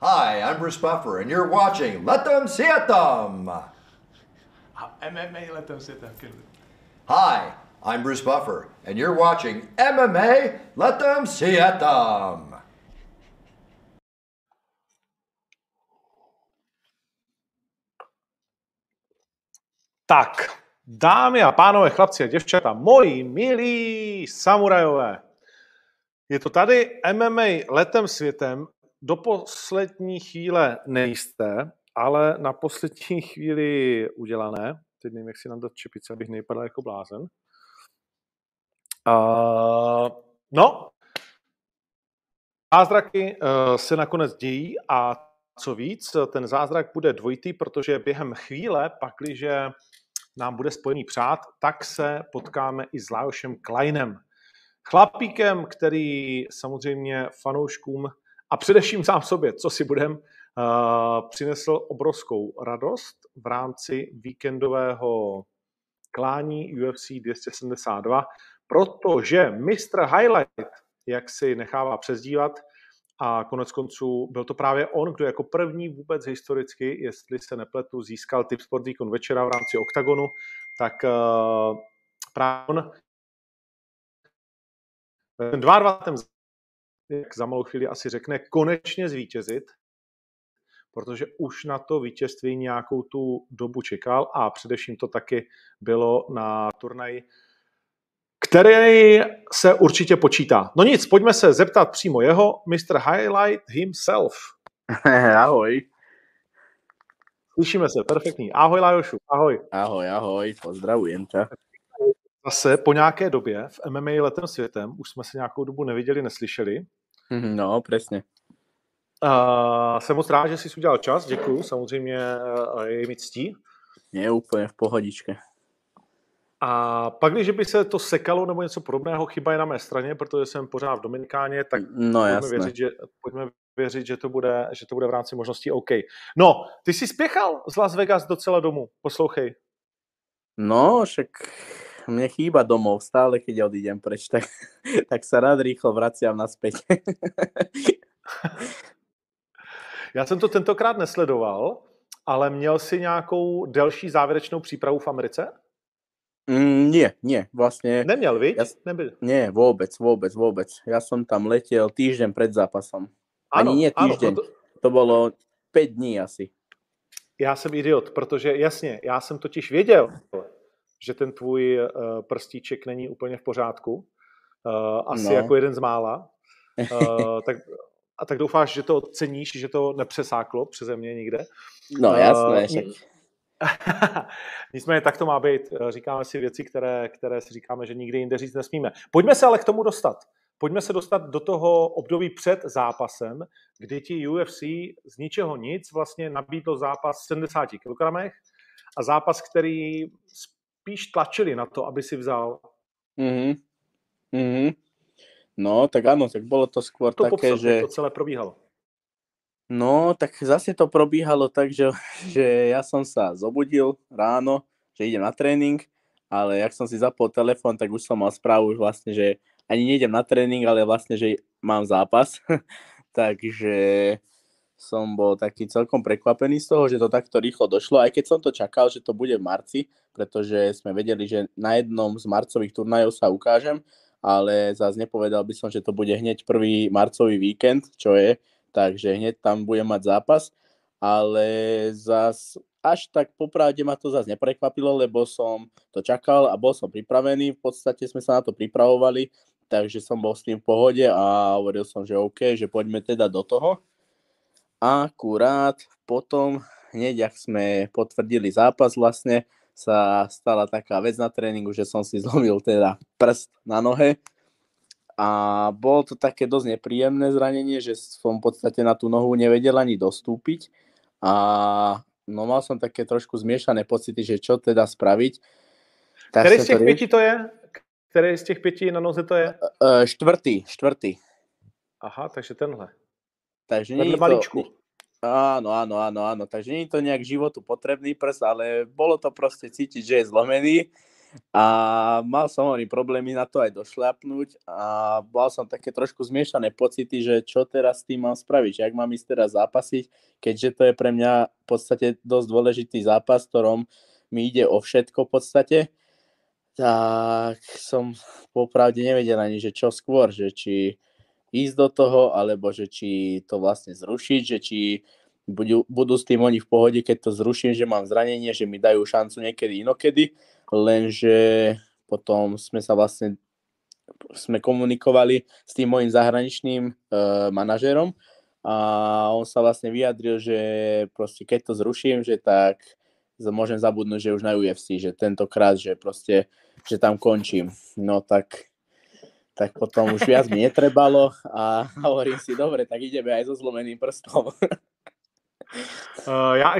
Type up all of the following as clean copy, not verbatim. Hi, I'm Bruce Buffer, and you're watching Letem Světem! MMA Letem Světem. Hi, I'm Bruce Buffer, and you're watching MMA Letem Světem! Tak, dámy a pánové, chlapci a děvčata, moji milí samurajové, je to tady MMA Letem Světem. Do poslední chvíle nejisté, ale na poslední chvíli udělané. Teď nevím, jak si nám dát čepice, abych nejpadal jako blázen. No, zázraky se nakonec dějí a co víc, ten zázrak bude dvojitý, protože během chvíle, pakliže nám bude spojený přát, tak se potkáme i s Lajošem Kleinem. Chlapíkem, který samozřejmě fanouškům a především sám sobě, co si budem, přinesl obrovskou radost v rámci víkendového klání UFC 272, protože Mr. Highlight, jak si nechává přezdívat, a konec konců byl to právě on, kdo jako první vůbec historicky, jestli se nepletu, získal Tip Sport výkon večera v rámci Oktagonu, tak právě on 22. jak za malou chvíli asi řekne, konečně zvítězit, protože už na to vítězství nějakou tu dobu čekal a především to taky bylo na turnaji, který se určitě počítá. No nic, pojďme se zeptat přímo jeho, Mr. Highlight himself. Ahoj. Slyšíme se, perfektní. Ahoj, Lajošu, ahoj. Ahoj, ahoj, pozdravujem tě. Zase po nějaké době v MMA Letem Světem už jsme se nějakou dobu neviděli, neslyšeli. No, přesně. Jsem moc rád, že jsi udělal čas, děkuju, samozřejmě je mi ctí. Je úplně v pohodičce. A pak, když by se to sekalo nebo něco podobného, chyba je na mé straně, protože jsem pořád v Dominikáně, tak no, pojďme věřit, že to bude v rámci možností OK. No, ty jsi spěchal z Las Vegas docela domů, poslouchej. No, však... Mne chýba domov stále, keď odídem preč, tak sa rád rýchlo vraciam naspäť. Já jsem to tentokrát nesledoval, ale měl jsi nějakou delší závěrečnou přípravu v Americe? Nie, vlastně... Neměl, viď? Nie, vôbec. Ja som tam letel týždeň pred zápasom. Ano, ani nie týždeň, ano, to bolo 5 dní asi. Já jsem idiot, protože jasně, já jsem totiž věděl, že ten tvůj prstíček není úplně v pořádku. Asi jako jeden z mála. Tak doufáš, že to ceníš, že to nepřesáklo přeze mě nikde. No jasné. Nicméně tak to má být. Říkáme si věci, které si říkáme, že nikdy jinde říct nesmíme. Pojďme se ale k tomu dostat. Pojďme se dostat do toho období před zápasem, kdy ti UFC z ničeho nic vlastně nabídlo zápas v 70 kilogramech a zápas, který spíš tlačili na to, aby si vzal. No, tak ano, tak bolo to skôr to také, popsal, že... To celé probíhalo. No, tak zase to probíhalo tak, že ja som sa zobudil ráno, že idem na tréning, ale jak som si zapol telefon, tak už som mal správu vlastne, že ani nejdem na tréning, ale vlastne, že mám zápas. Takže som bol taký celkom prekvapený z toho, že to takto rýchlo došlo, aj keď som to čakal, že to bude v marci, pretože sme vedeli, že na jednom z marcových turnajov sa ukážem, ale zás nepovedal by som, že to bude hneď prvý marcový víkend, čo je, takže hneď tam budem mať zápas, ale zás až tak popravde ma to zás neprekvapilo, lebo som to čakal a bol som pripravený, v podstate sme sa na to pripravovali, takže som bol s tým v pohode a hovoril som, že OK, že poďme teda do toho. Akurát potom, hneď ak sme potvrdili zápas vlastne, sa stala taká vec na tréningu, že som si zlomil teda prst na nohe a bolo to také dosť nepríjemné zranenie, že som v podstate na tú nohu nevedel ani dostúpiť a no mal som také trošku zmiešané pocity, že čo teda spraviť. Ktorý z tých pěti to je? Ktorý z tých pěti na noze to je? Štvrtý. Aha, takže tenhle. Takže nie je to, áno, takže nie je to nejak životu potrebný prst, ale bolo to proste cítiť, že je zlomený A mal som oni problémy na to aj došľapnúť a mal som také trošku zmiešané pocity, že čo teraz s tým mám spraviť, jak mám ísť teraz zápasiť, keďže to je pre mňa v podstate dosť dôležitý zápas, ktorom mi ide o všetko v podstate, tak som popravde nevedel ani, že čo skôr, že či ísť do toho, alebo že či to vlastne zrušiť, že či budú s tým oni v pohode, keď to zruším, že mám zranenie, že mi dajú šancu niekedy inokedy. Lenže potom sme komunikovali s tým mojím zahraničným manažérom a on sa vlastne vyjadril, že proste keď to zruším, že tak môžem zabudnúť, že už na UFC, že tentokrát, že proste, že tam končím. No tak potom už viac mi netrebalo a hovorím si, dobre, tak ideme aj so zlomeným prstom. Já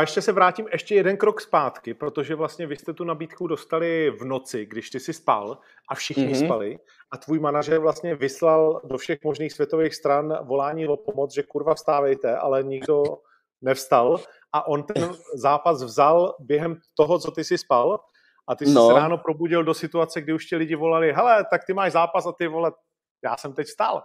ještě se vrátím ještě jeden krok zpátky, protože vlastně vy jste tu nabídku dostali v noci, když ty si spal a všichni spali a tvůj manažer vlastně vyslal do všech možných světových stran volání o pomoc, že kurva vstávejte, ale nikdo nevstal a on ten zápas vzal během toho, co ty si spal a ty jsi se ráno probudil do situace, kdy už ti lidi volali, hele, tak ty máš zápas a ty vole, já jsem teď vstal.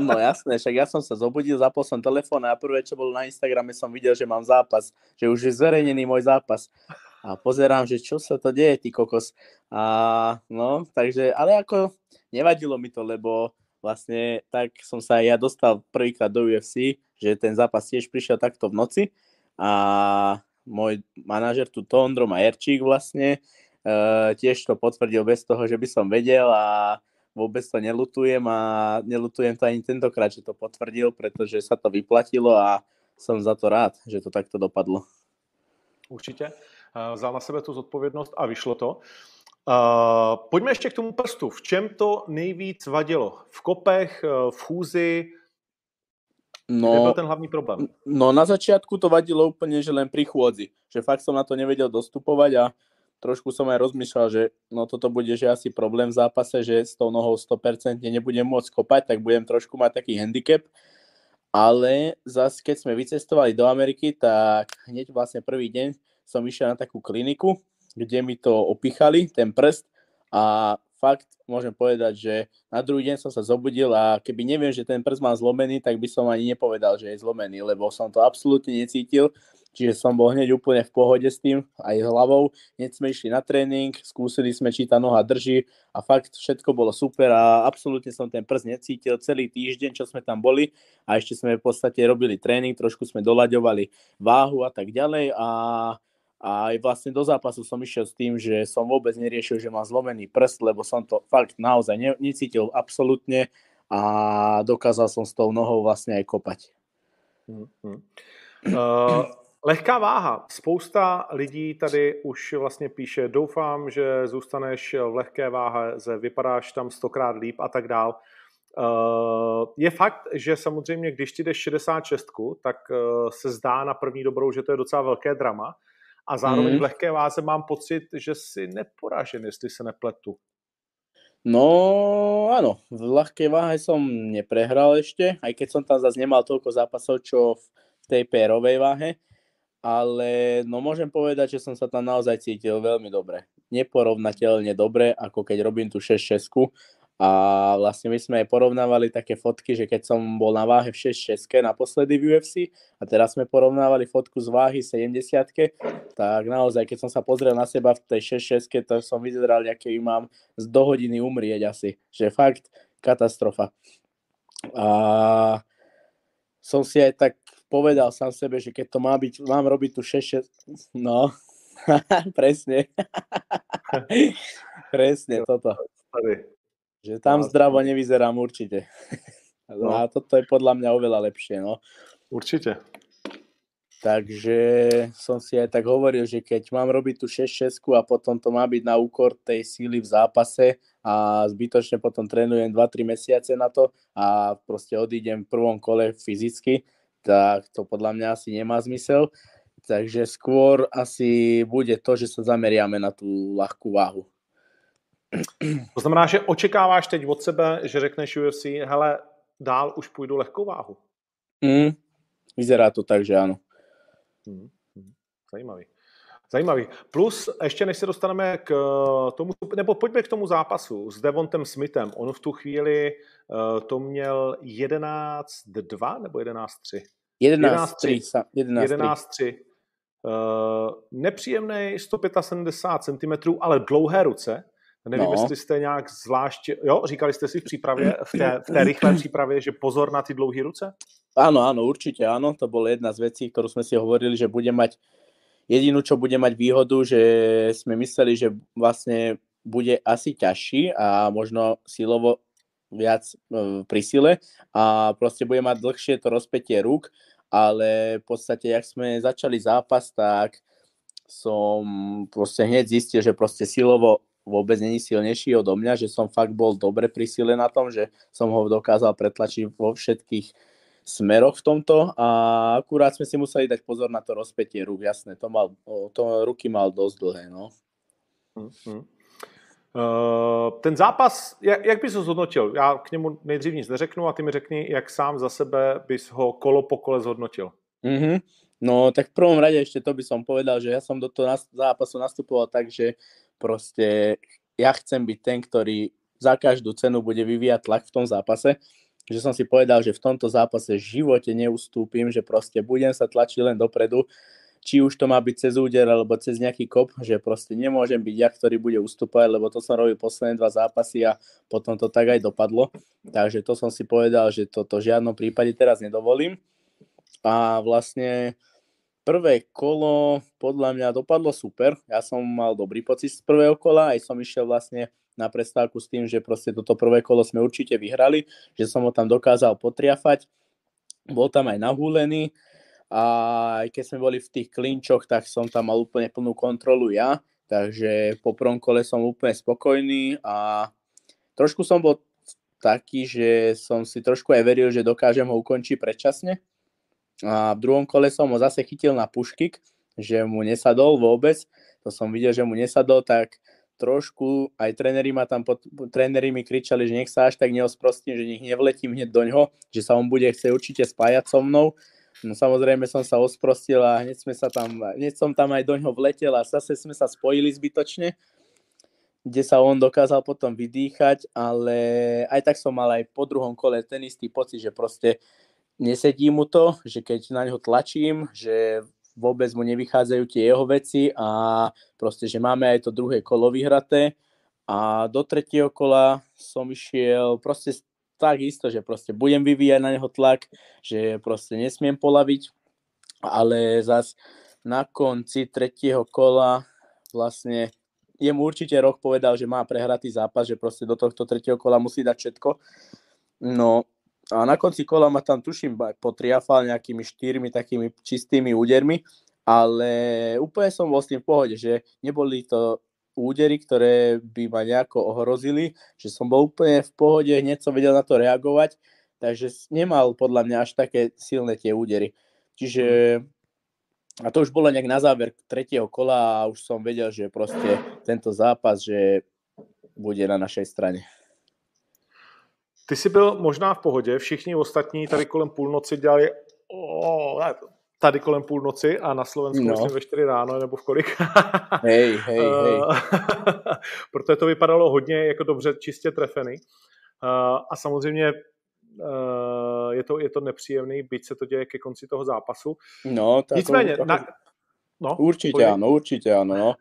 No jasné, však ja som sa zobudil, zapol som telefón a prvé, čo bolo na Instagrame, som videl, že mám zápas, že už je zverejnený môj zápas. A pozerám, že čo sa to deje, ty kokos. A no, takže, ale ako nevadilo mi to, lebo vlastne tak som sa ja dostal prvýkrát do UFC, že ten zápas tiež prišiel takto v noci a môj manažer tu Tondro Majerčík vlastne tiež to potvrdil bez toho, že by som vedel a vôbec to nelutujem a nelutujem to ani tentokrát, že to potvrdil, pretože sa to vyplatilo a som za to rád, že to takto dopadlo. Určitě. Vzal na sebe tu zodpovědnost a vyšlo to. Pojďme ještě k tomu prstu. V čem to nejvíc vadilo? V kopech, v chůzi? No, kde byl ten hlavní problém? No na začiatku to vadilo úplne, že len pri chôdzi. Že fakt som na to nevedel dostupovať a trošku som aj rozmýšľal, že no toto bude, že asi problém v zápase, že s tou nohou 100% nebudem môcť kopať, tak budem trošku mať taký handicap. Ale zase, keď sme vycestovali do Ameriky, tak hneď vlastne prvý deň som išiel na takú kliniku, kde mi to opichali, ten prst. A fakt môžem povedať, že na druhý deň som sa zobudil a keby neviem, že ten prst mám zlomený, tak by som ani nepovedal, že je zlomený, lebo som to absolútne necítil. Čiže som bol hneď úplne v pohode s tým, aj hlavou. Hneď sme išli na tréning, skúsili sme, či tá noha drží a fakt všetko bolo super a absolútne som ten prst necítil celý týždeň, čo sme tam boli a ešte sme v podstate robili tréning, trošku sme doľaďovali váhu a tak ďalej a aj vlastne do zápasu som išiel s tým, že som vôbec neriešil, že mám zlomený prst, lebo som to fakt naozaj necítil absolútne a dokázal som s tou nohou vlastne aj kopať. Lehká váha. Spousta lidí tady už vlastně píše, doufám, že zůstaneš v lehké váze, vypadáš tam 100krát líp a tak dál. Je fakt, že samozřejmě, když ti jdeš 66, tak se zdá na první dobrou, že to je docela velké drama. A zároveň v lehké váze mám pocit, že jsi neporažen, jestli se nepletu. No áno, v lehké váze som neprehral ešte, aj keď som tam zase nemal toľko zápasov, čo v tej pérovej váhe. Ale no môžem povedať, že som sa tam naozaj cítil veľmi dobre. Neporovnateľne dobre, ako keď robím tú 6-6. A vlastne my sme aj porovnávali také fotky, že keď som bol na váhe v 6-6 naposledy v UFC a teraz sme porovnávali fotku z váhy 70, tak naozaj, keď som sa pozrel na seba v tej 6-6, tak som vyzeral, aký mám z do hodiny umrieť asi. Že fakt katastrofa. A som si aj tak povedal sám sebe, že keď to má byť, mám robiť tu 6-6, no, presne, presne toto, že tam zdravo nevyzerám určite, a toto je podľa mňa oveľa lepšie, no. Určite. Takže som si aj tak hovoril, že keď mám robiť tú 6-6 a potom to má byť na úkor tej síly v zápase a zbytočne potom trénujem 2-3 mesiace na to a proste odídem v prvom kole fyzicky, tak to podľa mňa asi nemá zmysel. Takže skôr asi bude to, že sa zameriame na tú ľahkú váhu. To znamená, že očekáváš teď od sebe, že řekneš UFC, hele, dál už půjdu lehkou váhu. Vyzerá to tak, že áno. Zajímavý. Zajímavý. Plus, ještě než se dostaneme k tomu, nebo pojďme k tomu zápasu s Devontem Smithem. On v tu chvíli to měl 11-2 nebo 11-3? 11-3. 11-3. Nepříjemnej 175 cm, ale dlouhé ruce. Nevím, jestli jste nějak zvlášť... Jo, říkali jste si v přípravě, v té rychlé přípravě, že pozor na ty dlouhé ruce? Áno, určite áno. To bola jedna z vecí, ktorú sme si hovorili, že bude mať jedinú, čo bude mať výhodu, že sme mysleli, že vlastne bude asi ťažší a možno silovo viac pri sile a proste bude mať dlhšie to rozpätie rúk, ale v podstate, jak sme začali zápas, tak som proste hneď zistil, že proste silovo vôbec není silnejší odo mňa, že som fakt bol dobre pri sile na tom, že som ho dokázal pretlačiť vo všetkých smeroch v tomto a akurát sme si museli dať pozor na to rozpätie rúk, jasné, ruky mal dosť dlhé, no. Ten zápas, jak bys ho zhodnotil? Já k němu nejdřív nic neřeknu a ty mi řekni, jak sám za sebe bys ho kolo po kole zhodnotil. No, tak v prvom rade ešte to by som povedal, že ja som do toho zápasu nastupoval tak, že proste ja chcem byť ten, ktorý za každú cenu bude vyvíjať tlak v tom zápase, že som si povedal, že v tomto zápase v živote neustúpim, že proste budem sa tlačiť len dopredu, či už to má byť cez úder alebo cez nejaký kop, že proste nemôžem byť ja, ktorý bude ustúpať, lebo to som robil posledné dva zápasy a potom to tak aj dopadlo. Takže to som si povedal, že toto v žiadnom prípade teraz nedovolím. A vlastne prvé kolo podľa mňa dopadlo super. Ja som mal dobrý pocit z prvého kola, aj som išiel vlastne na prestávku s tým, že proste toto prvé kolo sme určite vyhrali, že som ho tam dokázal potriafať, bol tam aj nahúlený a aj keď sme boli v tých klinčoch, tak som tam mal úplne plnú kontrolu ja, takže po prvom kole som úplne spokojný a trošku som bol taký, že som si trošku aj veril, že dokážem ho ukončiť predčasne a v druhom kole som ho zase chytil na puškik, že mu nesadol vôbec, to som videl, že mu nesadol, tak trošku, aj tréneri mi kričali, že nech sa až tak neosprostím, že nech nevletím hneď do ňoho, že sa on bude chce určite spájať so mnou. No samozrejme som sa osprostil a hneď som tam aj do ňoho vletel a zase sme sa spojili zbytočne, kde sa on dokázal potom vydýchať, ale aj tak som mal aj po druhom kole ten istý pocit, že proste nesedí mu to, že keď na ňoho tlačím, že vôbec mu nevychádzajú tie jeho veci a proste, že máme aj to druhé kolo vyhraté a do tretieho kola som išiel proste tak isto, že proste budem vyvíjať na neho tlak, že proste nesmiem polaviť, ale zas na konci tretieho kola vlastne jemu určite Roh povedal, že má prehratý zápas, že proste do tohto tretieho kola musí dať všetko. No a na konci kola ma tam tuším potriafal nejakými 4 takými čistými údermi, ale úplne som bol s tým v pohode, že neboli to údery, ktoré by ma nejako ohrozili, že som bol úplne v pohode, hneď som vedel na to reagovať, takže nemal podľa mňa až také silné tie údery. Čiže a to už bolo nejak na záver tretieho kola a už som vedel, že proste tento zápas, že bude na našej strane. Ty jsi byl možná v pohodě, všichni ostatní tady kolem půlnoci dělali a na Slovensku myslím ve 4 ráno nebo v kolik. Hej. Protože to vypadalo hodně jako dobře čistě trefený. A samozřejmě je to nepříjemný, byť se to děje ke konci toho zápasu. No, tak nicméně, určitě ano. No.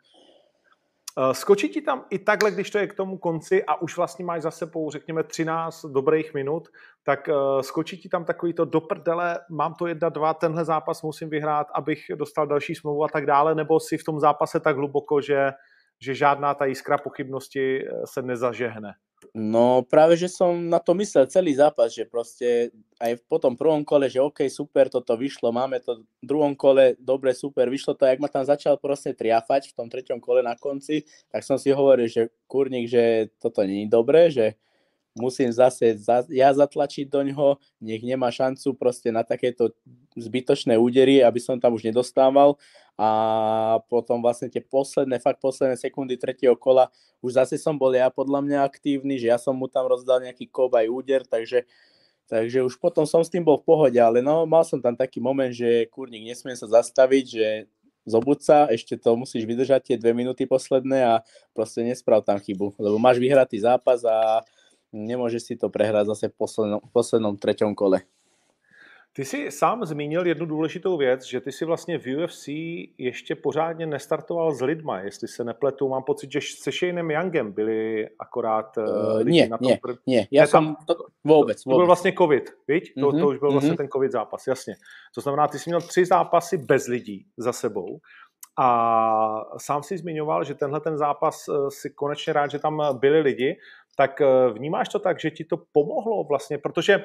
Skočí ti tam i takhle, když to je k tomu konci a už vlastně máš za sebou, řekněme, 13 dobrých minut, tak skočí ti tam takový to do prdele, mám to 1-2, tenhle zápas musím vyhrát, abych dostal další smlouvu a tak dále, nebo si v tom zápase tak hluboko, že žádná ta jiskra pochybnosti se nezažehne? No práve, že som na to myslel celý zápas, že proste aj po tom prvom kole, že OK, super, toto vyšlo, máme to v druhom kole, dobre, super, vyšlo to, jak ma tam začal proste triafať v tom treťom kole na konci, tak som si hovoril, že kurník, že toto nie je dobré, že musím zase ja zatlačiť do ňoho, nech nemá šancu proste na takéto zbytočné údery, aby som tam už nedostával. A potom vlastne tie posledné sekundy tretieho kola, už zase som bol ja podľa mňa aktívny, že ja som mu tam rozdal nejaký kop aj úder, takže už potom som s tým bol v pohode, ale no mal som tam taký moment, že kurník, nesmiem sa zastaviť, že zobuď sa, ešte to musíš vydržať tie 2 minúty posledné a proste nesprav tam chybu, lebo máš vyhratý zápas a nemôžeš si to prehrať zase v poslednom 3. kole. Ty jsi sám zmínil jednu důležitou věc, že ty jsi vlastně v UFC ještě pořádně nestartoval s lidma, jestli se nepletu. Mám pocit, že se Shaneem Youngem byli akorát lidi na tom. Ne, já jsem vůbec. To byl vlastně covid, viď? Mm-hmm, to už byl vlastně ten covid zápas, jasně. To znamená, ty jsi měl 3 zápasy bez lidí za sebou a sám jsi zmiňoval, že tenhle ten zápas si konečně rád, že tam byli lidi. Tak vnímáš to tak, že ti to pomohlo vlastně, protože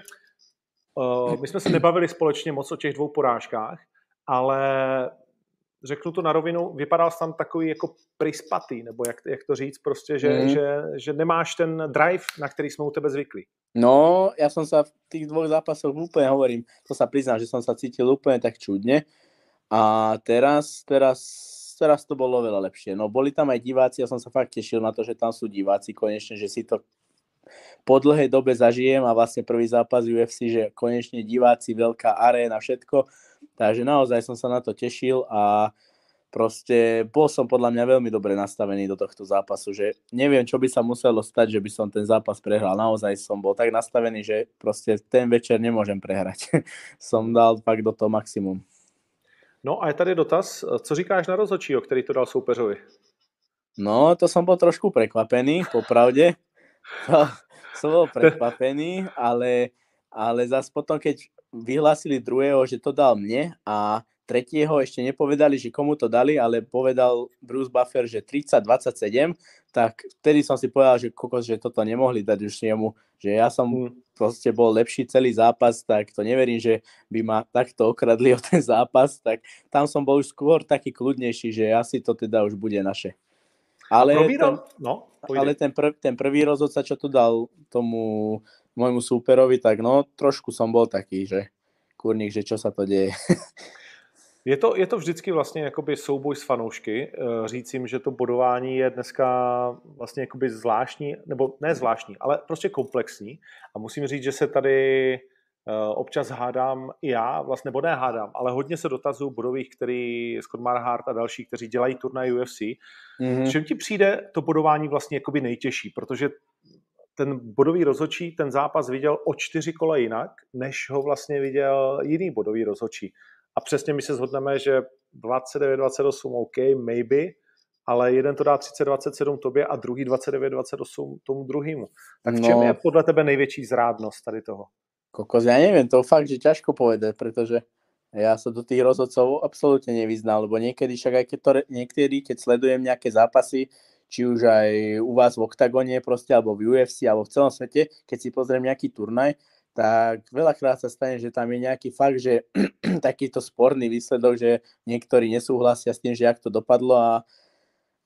my jsme se nebavili společně moc o těch 2 porážkách, ale řeknu to na rovinu, vypadal jsi tam takový jako prispatý, nebo jak to říct, prostě, že, že nemáš ten drive, na který jsme u tebe zvyklí. No, já jsem se v těch 2 zápasech úplně hovorím, to se přiznám, že jsem se cítil úplně tak čudně a teraz to bylo veľa lepšie. No, boli tam aj diváci, ja som sa fakt tešil na to, že tam sú diváci konečne, že si to po dlhej dobe zažijem a vlastne prvý zápas UFC, že konečne diváci, veľká aréna, všetko. Takže naozaj som sa na to tešil a proste bol som podľa mňa veľmi dobre nastavený do tohto zápasu, že neviem, čo by sa muselo stať, že by som ten zápas prehral. Naozaj som bol tak nastavený, že proste ten večer nemôžem prehrať. Som dal fakt do toho maximum. No a je tady dotaz, co říkáš na rozhodčího, který to dal soupeřovi? No, to jsem byl trošku překvapený, popravdě. Jsem byl překvapený, ale zase potom, keď vyhlásili druhého, že to dal mne a tretieho ještě nepovedali, že komu to dali, ale povedal Bruce Buffer, že 30-27, tak vtedy jsem si povedal, že kokos, že toto nemohli dať už jemu, že já jsem prostě bol lepší celý zápas, tak to neverím, že by ma takto okradli o ten zápas, tak tam som bol už skôr taký kľudnejší, že asi to teda už bude naše. Ale ten prvý rozhodca, čo to dal tomu môjmu súperovi, tak no trošku som bol taký, že kurník, že čo sa to deje. Je to vždycky vlastně jakoby souboj s fanoušky. Říct jim, že to bodování je dneska vlastně jakoby zvláštní, nebo ne zvláštní, ale prostě komplexní. A musím říct, že se tady občas hádám i já, vlastně nebo nehádám, ale hodně se dotazuju bodových, který Scott Marhart a další, kteří dělají turnaj UFC. Mm-hmm. Čím ti přijde to bodování vlastně jakoby nejtěžší, protože ten bodový rozhodčí ten zápas viděl o 4 kola jinak, než ho vlastně viděl jiný bodový rozhodčí. A přesně my se shodneme, že 29-28 OK, maybe, ale jeden to dá 30-27 tobě a druhý 29-28 tomu druhému. Tak v čem je podle tebe největší zrádnost tady toho? Kokos, já nevím, to fakt, že ťažko povedať, protože já se do těch rozhodcov absolutně nevyznal, lebo někdy však aj keď sledujem nějaké zápasy, či už aj u vás v Oktagone prostě, alebo v UFC, alebo v celom svete, keď si pozriem nějaký turnaj, tak veľakrát sa stane, že tam je nejaký fakt, že takýto sporný výsledok, že niektorí nesúhlasia s tým, že jak to dopadlo a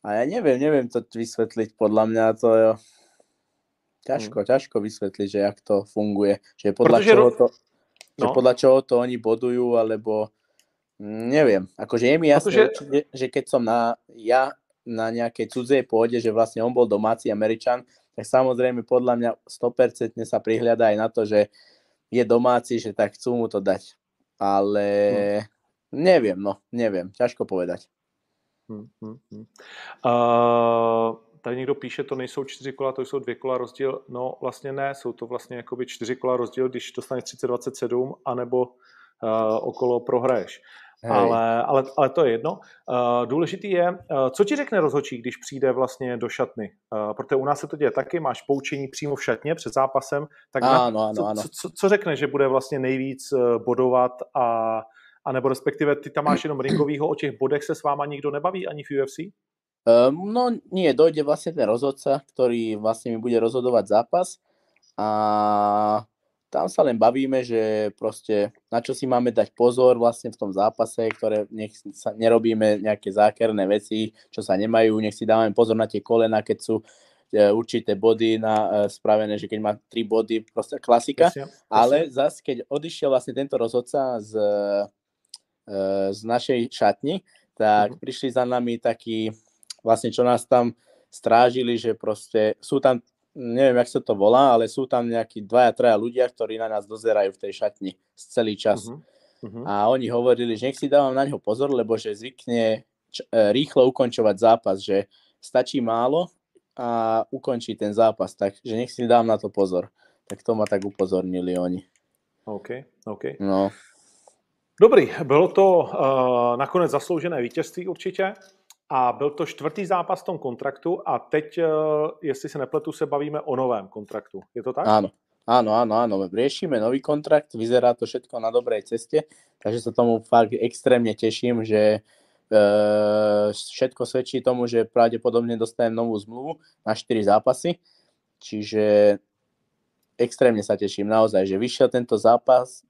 ja neviem to vysvetliť, podľa mňa to je ťažko vysvetliť, že jak to funguje, že podľa čoho to oni bodujú, alebo neviem, akože je mi jasné, že keď som na nejakej cudzej pôde, že vlastne on bol domáci Američan, tak samozrejme podľa mňa 100% sa prihliada aj na to, že je domáci, že tak chcú mu to dať. Ale neviem, ťažko povedať. Tady někdo píše, to nejsou 4 kola, to jsou 2 kola rozdíl. No vlastně ne, jsou to vlastně jakoby 4 kola rozdíl, když dostaneš 30-27 anebo okolo prohraješ. Ale to je jedno. Důležitý je, co ti řekne rozhodčí, když přijde vlastně do šatny. Protože u nás se to děje taky, máš poučení přímo v šatně před zápasem, tak ano. Co řekne, že bude vlastně nejvíc bodovat a nebo respektive ty tam máš jenom ringovýho, o těch bodech se s váma nikdo nebaví ani v UFC? No nie, dojde vlastně ten rozhodca, který vlastně mi bude rozhodovat zápas a tam sa len bavíme, že proste na čo si máme dať pozor vlastne v tom zápase, ktoré nech sa nerobíme nejaké zákerné veci, čo sa nemajú, nech si dávame pozor na tie kolena, keď sú určité body spravené, že keď má 3 body, proste klasika. Ale zase, keď odišiel vlastne tento rozhodca z našej šatni, tak prišli za nami takí, vlastne čo nás tam strážili, že proste sú tam, neviem, jak sa to volá, ale sú tam nejakí 2-3 ľudia, ktorí na nás dozerajú v tej šatni celý čas. A oni hovorili, že nech si dávam na ňo pozor, lebo že zvykne rýchlo ukončovať zápas, že stačí málo a ukončí ten zápas, takže nech si dám na to pozor. Tak to ma tak upozornili oni. OK. No. Dobrý, bylo to nakonec zasloužené vítězství určitě a byl to 4. zápas v tom kontraktu a teď, jestli se nepletu, se bavíme o novém kontraktu. Je to tak? Áno. Riešime nový kontrakt, vyzerá to všetko na dobrej ceste, takže sa tomu fakt extrémne teším, že všetko svedčí tomu, že pravdepodobne dostanem novú zmluvu na 4 zápasy, čiže extrémne sa teším naozaj, že vyšiel tento zápas.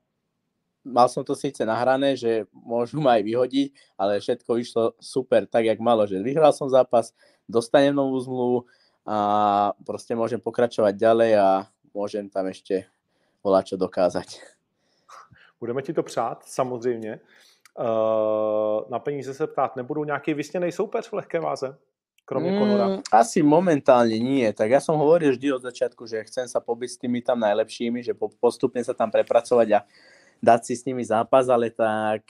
Mal som to síce nahrané, že môžu ma aj vyhodiť, ale všetko vyšlo super, tak jak malo, že vyhral som zápas, dostanem novú zmluvu a proste môžem pokračovať ďalej a môžem tam ešte voláčo dokázať. Budeme ti to přát, samozřejmě. Na peníze se ptát nebudou, nějaký vysněnej soupeř v lehké váze, kromě Conora? Asi momentálne nie, tak ja som hovoril vždy od začiatku, že chcem sa pobiť s tými tam najlepšími, že postupne sa tam prepracovať a dať si s nimi zápas, ale tak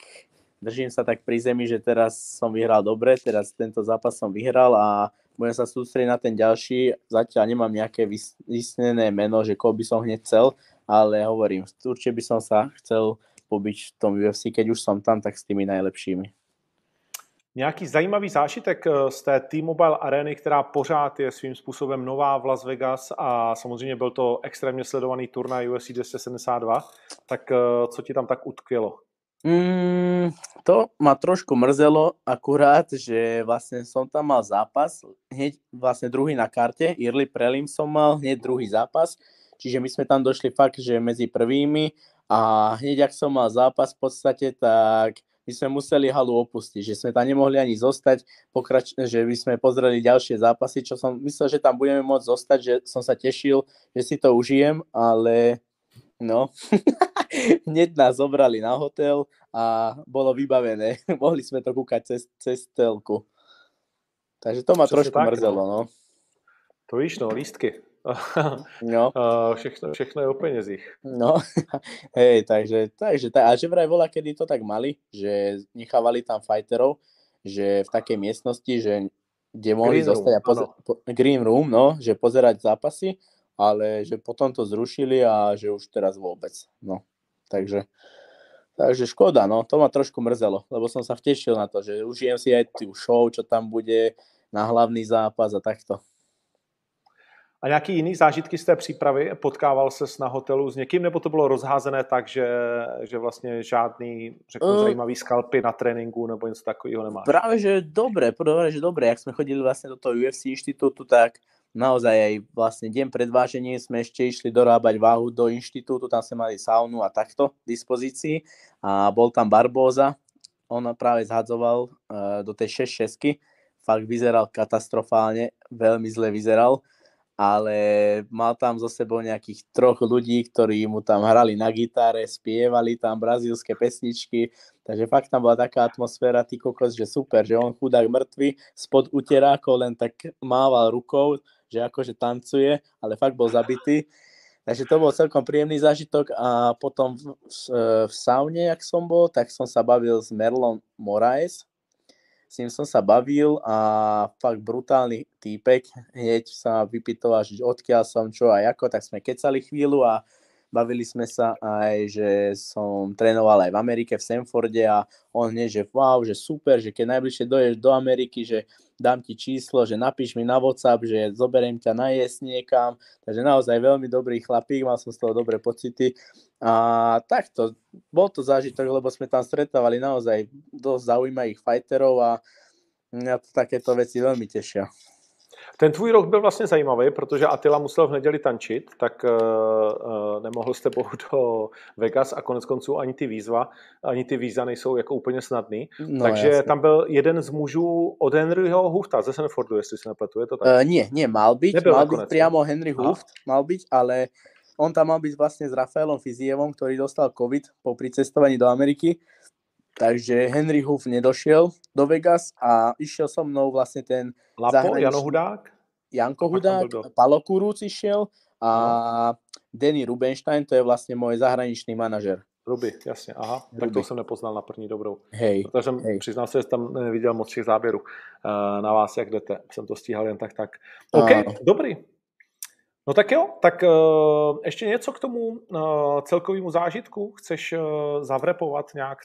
držím sa tak pri zemi, že teraz som vyhral dobre, teraz tento zápas som vyhral a budem sa sústrediť na ten ďalší. Zatiaľ nemám nejaké vysnené meno, že koho by som hneď chcel, ale hovorím, určite by som sa chcel pobiť v tom UFC, keď už som tam, tak s tými najlepšími. Nějaký zajímavý zážitek z té T-Mobile arény, která pořád je svým způsobem nová v Las Vegas a samozřejmě byl to extrémně sledovaný turnaj UFC 272, tak co ti tam tak utkvělo? To ma trošku mrzelo akurát, že vlastne som tam mal zápas, hneď vlastne druhý na karte, Early Prelim som mal, hneď druhý zápas, čiže my sme tam došli fakt, že medzi prvými a hneď ak som mal zápas v podstate, tak my sme museli halu opustiť, že sme tam nemohli ani zostať, že my sme pozreli ďalšie zápasy, čo som myslel, že tam budeme môcť zostať, že som sa tešil, že si to užijem, ale no, hneď nás zobrali na hotel a bolo vybavené. Mohli sme to kúkať cez telku. Takže to ma trošku mrzelo. No. To víš, no, lístky. No. Všechno je o penězích. No, hej, takže a že vraj bola, kedy to tak mali, že nechávali tam fighterov, že v takej miestnosti, že kde mohli zostať a Green Room, no, že pozerať zápasy, ale že potom to zrušili a že už teraz vôbec, no. Takže škoda, no, to ma trošku mrzelo, lebo som sa vtešil na to, že užijem si aj tú show, čo tam bude, na hlavný zápas a takto. A nějaký jiný zážitky z té přípravy? Potkával ses na hotelu s někým, nebo to bylo rozházené tak, že vlastně žádný, řeknu, zajímavý skalpy na tréninku nebo něco takového nemáš? Práve, že dobre. Jak sme chodili vlastne do toho UFC inštitútu, tak naozaj aj vlastne deň pred vážením sme ešte išli dorábať váhu do inštitútu, tam sme mali saunu a takto v dispozícii a bol tam Barboza, on práve zhadzoval do tej 6-6-ky, fakt vyzeral katastrofálne, veľmi zle vyzeral, ale mal tam zo sebou nejakých 3 ľudí, ktorí mu tam hrali na gitare, spievali tam brazílske pesničky, takže fakt tam bola taká atmosféra, ty kokos, že super, že on chudák mŕtvy, spod uterákov len tak mával rukou, že akože tancuje, ale fakt bol zabitý. Takže to bol celkom príjemný zážitok a potom v saune, jak som bol, tak som sa bavil s Merlon Moraes, s ním som sa bavil a fakt brutálny týpek, hneď sa vypytoval, že odkiaľ som, čo a ako, tak sme kecali chvíľu a bavili sme sa aj, že som trénoval aj v Amerike, v Sanforde a on hneď, že wow, že super, že keď najbližšie dojdeš do Ameriky, že dám ti číslo, že napíš mi na WhatsApp, že zoberiem ťa na jesť niekam, takže naozaj veľmi dobrý chlapík, mal som z toho dobré pocity. A takto, bol to zážitok, lebo sme tam stretávali naozaj dosť zaujímavých fighterov a mňa takéto veci veľmi tešia. Ten tvůj rok byl vlastně zajímavý, protože Attila musel v neděli tančit, tak nemohl s tebou do Vegas a konec konců ani ty víza nejsou jako úplně snadný. No, takže jasný. Tam byl jeden z mužů od Henriho Hoofta ze Sanfordu, jestli se nepletu, je to tak? Nie, mal být priamo Henri Hooft, mal být, ale on tam mal byť vlastne s Rafaelom Fizievom, ktorý dostal COVID po pricestovaní do Ameriky. Takže Henri Hooft nedošiel do Vegas a išiel so mnou vlastne ten zahraničný... Jano Hudák? Janko Hudák, Palo Kurúc išiel a Denny Rubenstein, to je vlastne môj zahraničný manažer. Ruby, jasně, aha, Ruby. Tak to jsem nepoznal na první dobrou. Hej, protože hej. Přiznal se, že tam neviděl moc těch záběrů na vás, jak jdete. Jsem to stíhal jen tak. OK, dobrý. No tak jo, tak ještě něco k tomu celkovému zážitku. Chceš zavrepovat nějak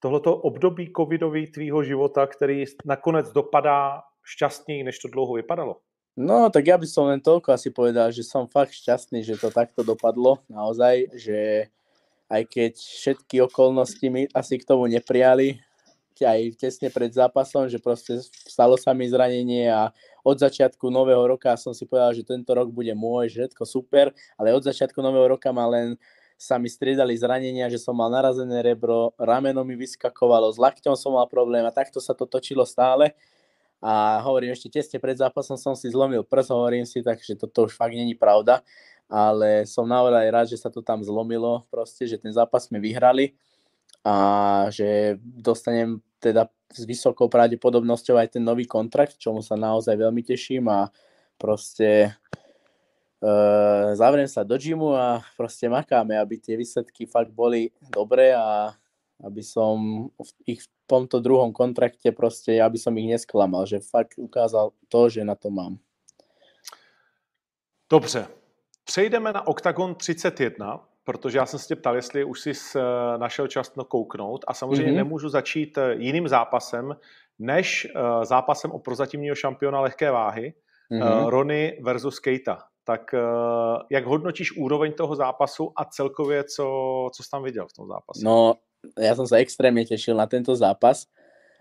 tohleto období covidový tvýho života, který nakonec dopadá šťastněji, než to dlouho vypadalo? No, tak ja by som len toľko asi povedal, že som fakt šťastný, že to takto dopadlo naozaj, že aj keď všetky okolnosti mi asi k tomu neprijali, aj tesne pred zápasom, že proste stalo sa mi zranenie a od začiatku nového roka som si povedal, že tento rok bude môj, všetko super, ale od začiatku nového roka sa mi striedali zranenia, že som mal narazené rebro, rameno mi vyskakovalo, s lakťom som mal problém a takto sa to točilo stále. A hovorím, ešte tesne pred zápasom som si zlomil prst, hovorím si, takže toto už fakt není pravda, ale som naozaj rád, že sa to tam zlomilo, proste, že ten zápas sme vyhrali a že dostanem teda s vysokou pravdepodobnosťou aj ten nový kontrakt, čomu sa naozaj veľmi teším a proste zavriem sa do džimu a proste makáme, aby tie výsledky fakt boli dobré a aby som ich v tomto druhom kontrakte proste, aby som ich nesklamal, že fakt ukázal to, že na to mám. Dobře, přejdeme na Oktagon 31, protože já jsem se tě ptal, jestli už jsi našel čas kouknout a samozřejmě nemůžu začít jiným zápasem, než zápasem o prozatímního šampiona lehké váhy, Rony versus Keita. Tak jak hodnotíš úroveň toho zápasu a celkově, co jsi tam viděl v tom zápase? No, ja som sa extrémne tešil na tento zápas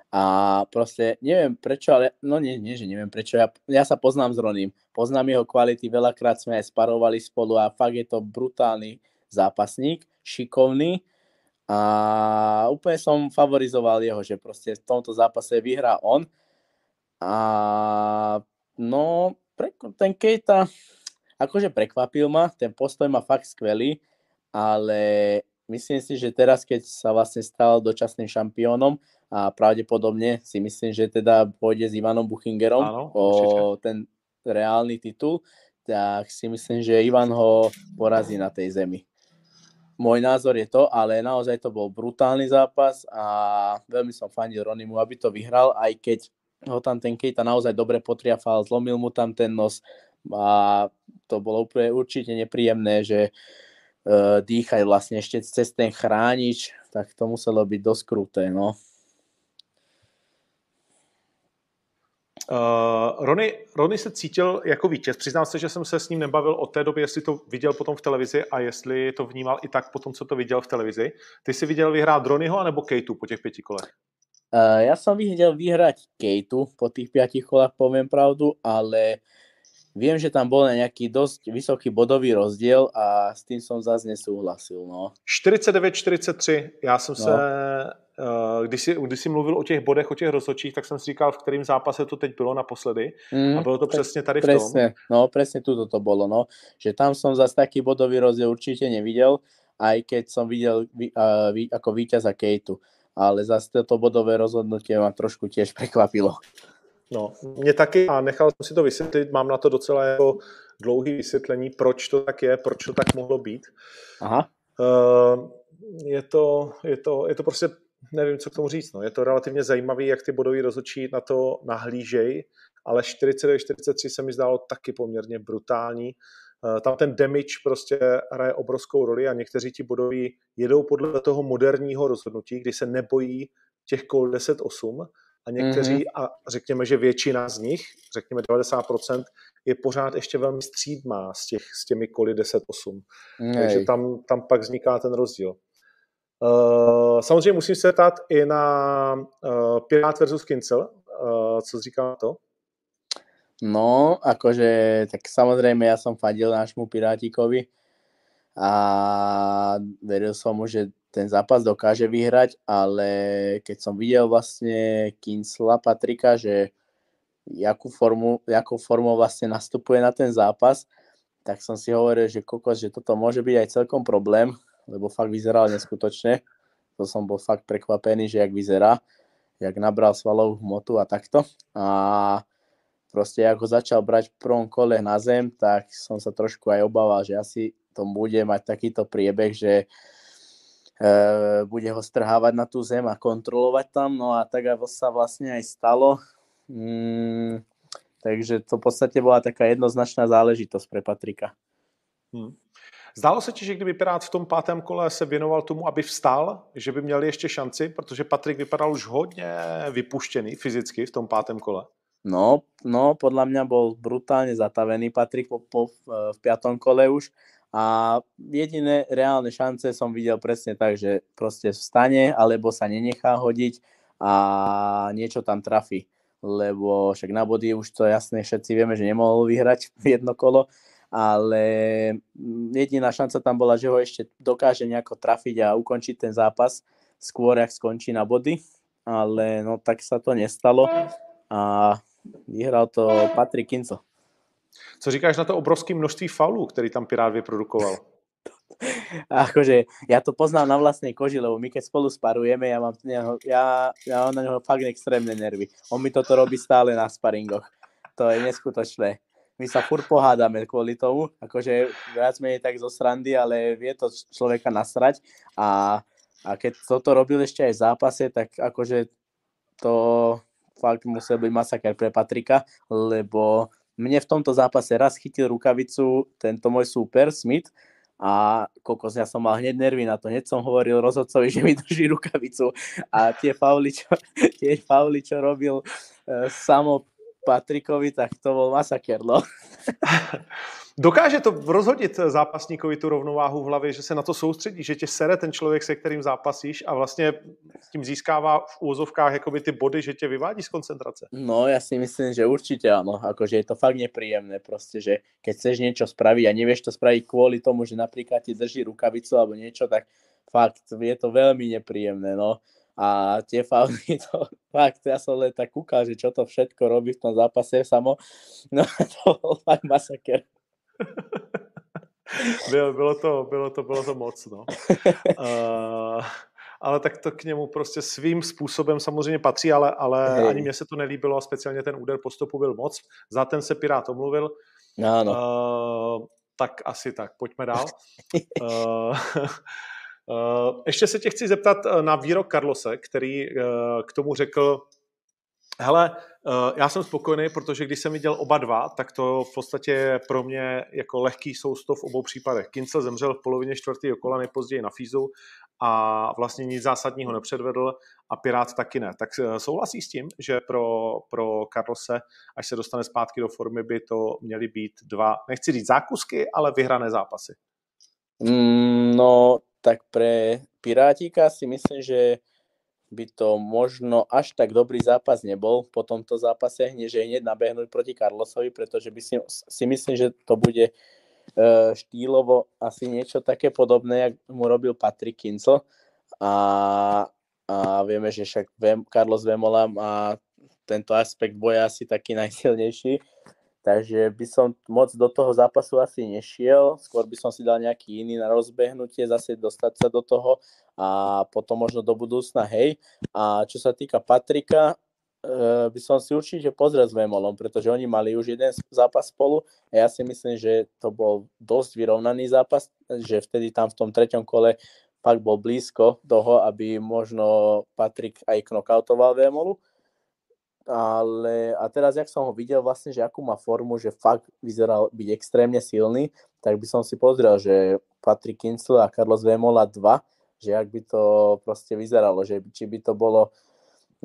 a proste neviem prečo, ale ja sa poznám s Ronym, poznám jeho kvality, veľakrát sme aj sparovali spolu a fakt je to brutálny zápasník, šikovný a úplne som favorizoval jeho, že proste v tomto zápase vyhrá on a no ten Keita akože prekvapil ma, ten postoj ma fakt skvelý, ale myslím si, že teraz, keď sa vlastne stal dočasným šampiónom a pravdepodobne si myslím, že teda pôjde s Ivanom Buchingerom ten reálny titul, tak si myslím, že Ivan ho porazí na tej zemi. Môj názor je to, ale naozaj to bol brutálny zápas a veľmi som fandil Ronimu, aby to vyhral, aj keď ho tam ten Keita naozaj dobre potriafal, zlomil mu tam ten nos a to bolo úplne určite nepríjemné, že dýchať vlastne ešte cez ten chránič, tak to muselo byť dosť kruté, no. Rony se cítil jako vítěz. Přiznám se, že jsem se s ním nebavil od té doby, jestli to viděl potom v televizi a jestli to vnímal i tak potom, co to viděl v televizi. Ty si viděl vyhrát Ronyho anebo Keitu po těch 5 kolech? Ja som videl vyhrať Keitu po tých 5 kolách, poviem pravdu, ale viem, že tam bol nejaký dosť vysoký bodový rozdiel a s tým som zase nesúhlasil. No. 49-43. Ja som se, když si mluvil o těch bodech, o těch rozhodčích, tak jsem si říkal, v kterém zápase to teď bylo naposledy. A bylo to presne tady v tom. Presne tuto to bolo. No. Že tam som zase taký bodový rozdiel určite nevidel, aj keď som videl ako víťaza Keitu. Ale zase toto bodové rozhodnutie ma trošku tiež prekvapilo. No, mě taky a nechal jsem si to vysvětlit, mám na to docela jako dlouhé vysvětlení, proč to tak je, proč to tak mohlo být. Aha. Je to prostě, nevím, co k tomu říct, no. Je to relativně zajímavé, jak ty bodoví rozhodčí na to nahlížej, ale 49-43 se mi zdálo taky poměrně brutální. Tam ten damage prostě hraje obrovskou roli a někteří ti bodoví jedou podle toho moderního rozhodnutí, kdy se nebojí těch kol 10-8, a někteří, a řekněme, že většina z nich, řekněme 90%, je pořád ještě velmi střídmá s těmi koly 10-8. Takže tam pak vzniká ten rozdíl. Samozřejmě musím se ptát i na Pirát versus Kincl. Co jsi říkal na to? No, akože, tak samozřejmě ja som fandil nášmu Pirátikovi a veril som mu, že ten zápas dokáže vyhrať, ale keď som videl vlastne Kincla Patricka, že jakou formou vlastne nastupuje na ten zápas, tak som si hovoril, že kokos, že toto môže byť aj celkom problém, lebo fakt vyzeral neskutočne. To som bol fakt prekvapený, že jak vyzerá, jak nabral svalovú hmotu a takto. A proste, ako začal brať v prvom kole na zem, tak som sa trošku aj obával, že asi to bude mať takýto priebeh, že bude ho strhávať na tú zem a kontrolovať tam, no a tak sa vlastne aj stalo. Takže to v podstate bola taká jednoznačná záležitosť pre Patrika. Zdálo se ti, že kdyby Pirát v tom pátém kole se věnoval tomu, aby vstál, že by měl ještě šanci, protože Patrik vypadal už hodně vypuštěný fyzicky v tom pátém kole? No, podľa mňa bol brutálne zatavený Patrik v piatom kole už a jediné reálne šance som videl presne tak, že proste vstane alebo sa nenechá hodiť a niečo tam trafí, lebo však na body už to jasné, všetci vieme, že nemohol vyhrať jedno kolo, ale jediná šanca tam bola, že ho ešte dokáže nejako trafiť a ukončiť ten zápas skôr, jak skončí na body, ale no tak sa to nestalo a vyhrál to Patrick Kincl. Co říkáš na to obrovské množství faulů, který tam Pirát vyprodukoval? Akože, ja to poznám na vlastnej koži, lebo my keď spolu sparujeme, ja mám na neho fakt extrémne nervy. On mi toto robí stále na sparingoch. To je neskutočné. My sa furt pohádame kvôli tomu, akože viac menej tak zo srandy, ale vie to človeka nasrať. A keď toto robil ešte aj v zápase, tak akože to... fakt musel byť masaker pre Patrika, lebo mne v tomto zápase raz chytil rukavicu tento môj súper Smith a kokos, ja som mal hneď nervy na to, hneď som hovoril rozhodcovi, že mi drží rukavicu a tie fauly, čo robil samo Patrikovi, tak to bol masaker, no. Dokáže to rozhodit zápasníkovi tu rovnováhu v hlavě, že se na to soustředí, že tě sere ten člověk, se kterým zápasíš a vlastně tím získává v úvozovkách jakoby ty body, že tě vyvádí z koncentrace? No, já si myslím, že určitě ano. Akože je to fakt nepříjemné, prostě, že keď chceš něco spravit a nevíš to spravit kvůli tomu, že například ti drží rukavicu alebo něco, tak fakt je to velmi nepříjemné, no. A tie fauly, to fakt, ja som len tak kúkal, že čo to všetko robí v tom zápase samo. No to bol fakt masaker. Bylo to moc, no. Ale tak to k němu prostě svým způsobem samozřejmě patří, ale ani mně se to nelíbilo a speciálně ten úder postupu byl moc. Za ten se Pirát omluvil. Áno. Tak asi tak, pojďme dál. Ještě se tě chci zeptat na výrok Carlose, který k tomu řekl: hele, já jsem spokojený, protože když jsem viděl oba dva, tak to v podstatě je pro mě jako lehký soustov v obou případech. Kincl zemřel v polovině čtvrtého kola, nejpozději na fízu a vlastně nic zásadního nepředvedl a Pirát taky ne. Tak souhlasí s tím, že pro Carlose, až se dostane zpátky do formy, by to měly být dva, nechci říct zákusky, ale vyhrané zápasy? No... tak pre Pirátika si myslím, že by to možno až tak dobrý zápas nebol po tomto zápase, než je hneď nabehnúť proti Carlosovi, pretože by si myslím, že to bude štýlovo asi niečo také podobné, jak mu robil Patrick Kincl. A vieme, že však Carlos Vemola má tento aspekt boja asi taký najsilnejší, takže by som moc do toho zápasu asi nešiel, skôr by som si dal nejaký iný na rozbehnutie, zase dostať sa do toho a potom možno do budúcna, hej. A čo sa týka Patrika, by som si určite pozrel s Vemolom, pretože oni mali už jeden zápas spolu a ja si myslím, že to bol dosť vyrovnaný zápas, že vtedy tam v tom treťom kole fakt bol blízko toho, aby možno Patrik aj knockoutoval Vemolu. Ale a teraz, jak som ho videl vlastne, že akú má formu, že fakt vyzeral byť extrémne silný, tak by som si pozrel, že Patrick Kincl a Carlos Vemola 2, že jak by to proste vyzeralo, že či by to bolo,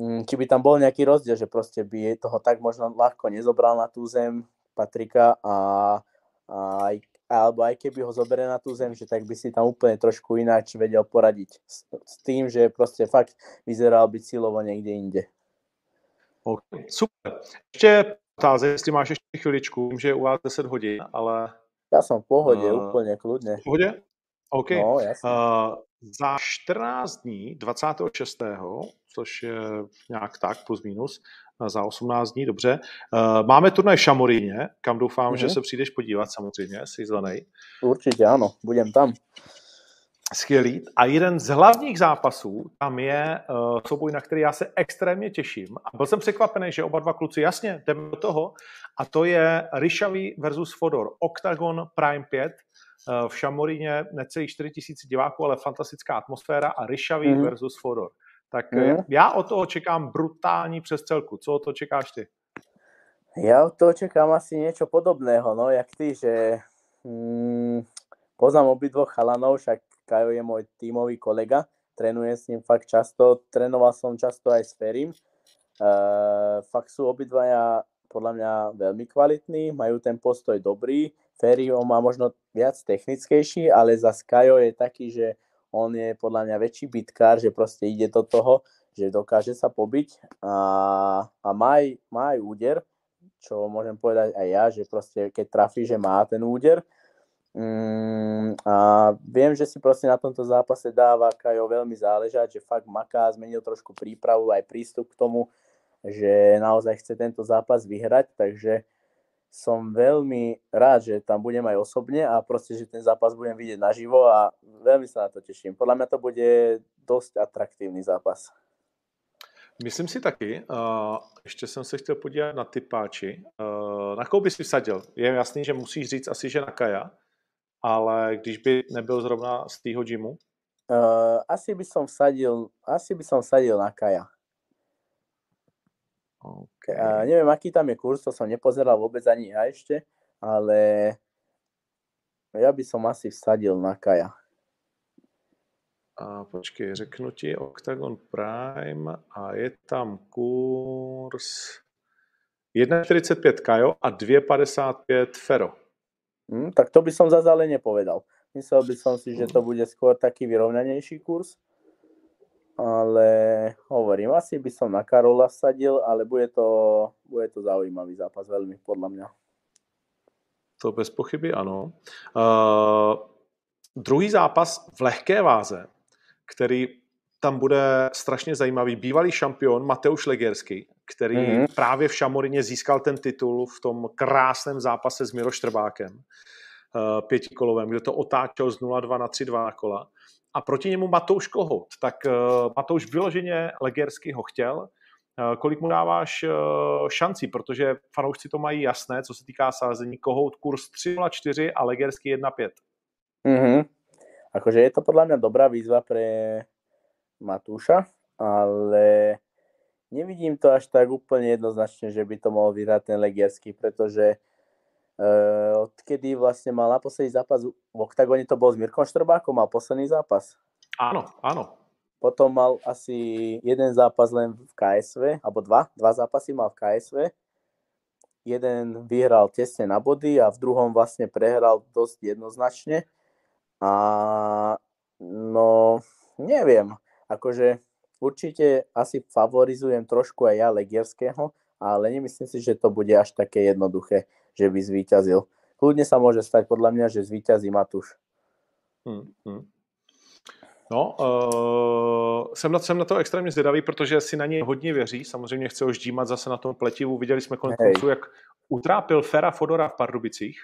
či by tam bol nejaký rozdiel, že proste by toho tak možno ľahko nezobral na tú zem Patrika alebo aj keby ho zoberie na tú zem, že tak by si tam úplne trošku ináč vedel poradiť s tým, že proste fakt vyzeral byť silovo niekde inde. Okay, super. Ještě otázka, jestli máš ještě chviličku, vím, že je u vás 10 hodin, ale... Já jsem v pohodě, úplně kludně. V pohodě? OK. No, za 14 dní, 26. což je nějak tak, plus minus, za 18 dní, dobře. Máme turnaj v Šamoríně, kam doufám, že se přijdeš podívat samozřejmě, jsi zvanej. Určitě ano, budem tam. Skvělý. A jeden z hlavních zápasů tam je souboj, na který já se extrémně těším. A byl jsem překvapený, že oba dva kluci, jasně, jdeme do toho. A to je Ryšavý versus Fodor, Octagon Prime 5. v Šamoríně necelých 4 000 diváků, ale fantastická atmosféra a Ryšavý versus Fodor. Tak já od toho čekám brutální přestřelku. Co od toho čekáš ty? Já od toho čekám asi něco podobného, no, jak ty, že poznám obidvoch chalanov, však Kajo je můj týmový kolega, trénujem s ním fakt často, trénoval jsem často aj s Ferim. Fakt sú obidvaja podľa mňa veľmi kvalitní, majú ten postoj dobrý. Ferio má možno viac technickejší, ale za Kajo je taký, že on je podľa mňa väčší bitkár, že proste ide do toho, že dokáže sa pobiť a má aj úder, čo môžem povedať aj ja, že proste keď trafí, že má ten úder. A viem, že si proste na tomto zápase dáva Kajo veľmi záležať, že fakt maká, zmenil trošku prípravu aj prístup k tomu, že naozaj chce tento zápas vyhrať, takže som veľmi rád, že tam budem aj osobne a proste, že ten zápas budem vidieť naživo a veľmi sa na to teším. Podľa mňa to bude dosť atraktívny zápas. Myslím si taky. Ještě jsem se chtěl podívat na tipáči. Na koho bys vysadil? Je jasný, že musíš říct asi, že na Kaja, ale když by nebyl zrovna z týho gymu? Asi by som vsadil na Kaja. Okay. Neviem, aký tam je kurz, to som nepozeral vôbec ani ja ešte, ale ja by som asi vsadil na Kaja. Počkej, řeknu ti Octagon Prime a je tam kurz 1,45 Kajo a 2,55 Fero. Tak to by som zase ale nepovedal. Myslel by som si, že to bude skôr taký vyrovnanejší kurz. Ale hovorím, asi by som na Karola vsadil, ale bude to zaujímavý zápas veľmi, podľa mňa. To bez pochyby ano. Druhý zápas v lehké váze, který tam bude strašně zajímavý, bývalý šampion Matouš Legierský, který právě v Šamoríně získal ten titul v tom krásném zápase s Miro Štrbákem, pětikolovém, kde to otáčel z 0-2 na 3-2 kola. A proti němu Matouš Kohout. Tak Matouš vyloženě Legierský ho chtěl. Kolik mu dáváš šancí? Protože fanoušci to mají jasné, co se týká sázení. Kohout kurz 3-0-4 a Legierský 1-5. Akože je to podľa mňa dobrá výzva pre Matúša, ale nevidím to až tak úplne jednoznačne, že by to mohol vyhrať ten Legierský, pretože odkedy vlastne mal na posledný zápas v Oktagóne, to bol s Mirkom Štrbákom, mal posledný zápas. Áno. Potom mal asi jeden zápas len v KSW, alebo dva zápasy mal v KSW. Jeden vyhral tesne na body a v druhom vlastne prehral dosť jednoznačne. A no, neviem, akože určite asi favorizujem trošku aj ja Legierského, ale nemyslím si, že to bude až také jednoduché, že by zvíťazil. Kľudne sa môže stať podľa mňa, že zvíťazí Matúš. No, jsem na to extrémně zvědavý, protože si na něj hodně věří, samozřejmě chce ho ždímat zase na tom pletivu, viděli jsme koneckonců, jak utrápil Fera Fodora v Pardubicích.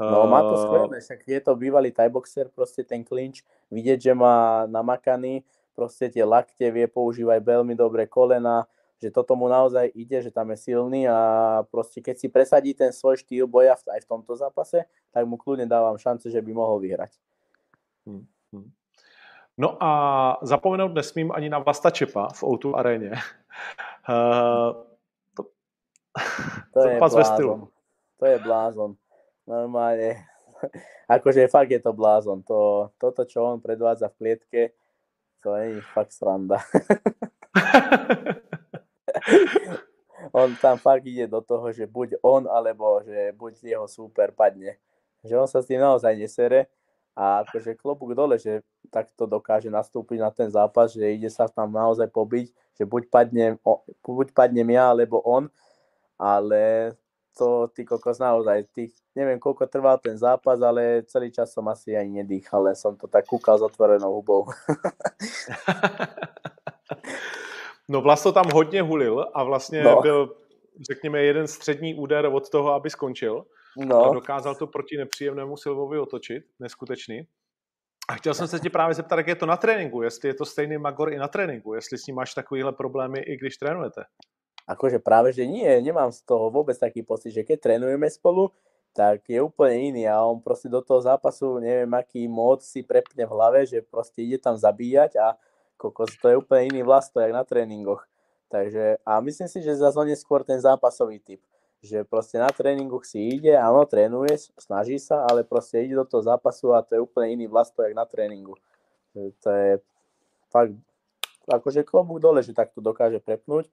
No, má to skvělé, však je to bývalý tajboxer, prostě ten klinč, vidieť, že má namakaný, prostě tie lakte vie používať veľmi dobre kolena, že toto mu naozaj ide, že tam je silný a prostě keď si presadí ten svoj štýl boja aj v tomto zápase, tak mu kľudne dávam šance, že by mohol vyhrať. No a zapomenout nesmím ani na Vlasta Čepa v O2 aréně. To je blázon. To je blázon. Normálne, akože fakt je to blázon. Toto, čo on predvádza v klietke, to je fakt sranda. On tam fakt ide do toho, že buď on, alebo že buď jeho súper padne. Že on sa s tým naozaj nesere a akože klobúk dole, že takto dokáže nastúpiť na ten zápas, že ide sa tam naozaj pobiť, že buď padnem ja, alebo on, ale... To ty kokos naozaj, neviem koľko trval ten zápas, ale celý čas som asi ani nedýchal, len som to tak kúkal s otvorenou hubou. No Vlasto tam hodně hulil a vlastně byl, řekněme, jeden střední úder od toho, aby skončil. No. A dokázal to proti nepříjemnému Silvovi otočit, neskutečný. A chtěl jsem se tě právě zeptat, jak je to na tréninku, jestli je to stejný Magor i na tréninku, jestli s ním máš takovýhle problémy, i když trénujete. Akože práve, že nie, nemám z toho vôbec taký pocit, že keď trénujeme spolu, tak je úplne iný a on proste do toho zápasu, neviem aký moc si prepne v hlave, že proste ide tam zabíjať a kokos, to je úplne iný Vlasto, jak na tréningoch. Takže a myslím si, že zase on je skôr ten zápasový typ, že proste na tréningoch si ide, áno, trénuje, snaží sa, ale proste ide do toho zápasu a to je úplne iný Vlasto, jak na tréningu. To je fakt, akože klobúk dole, že takto dokáže prepnúť,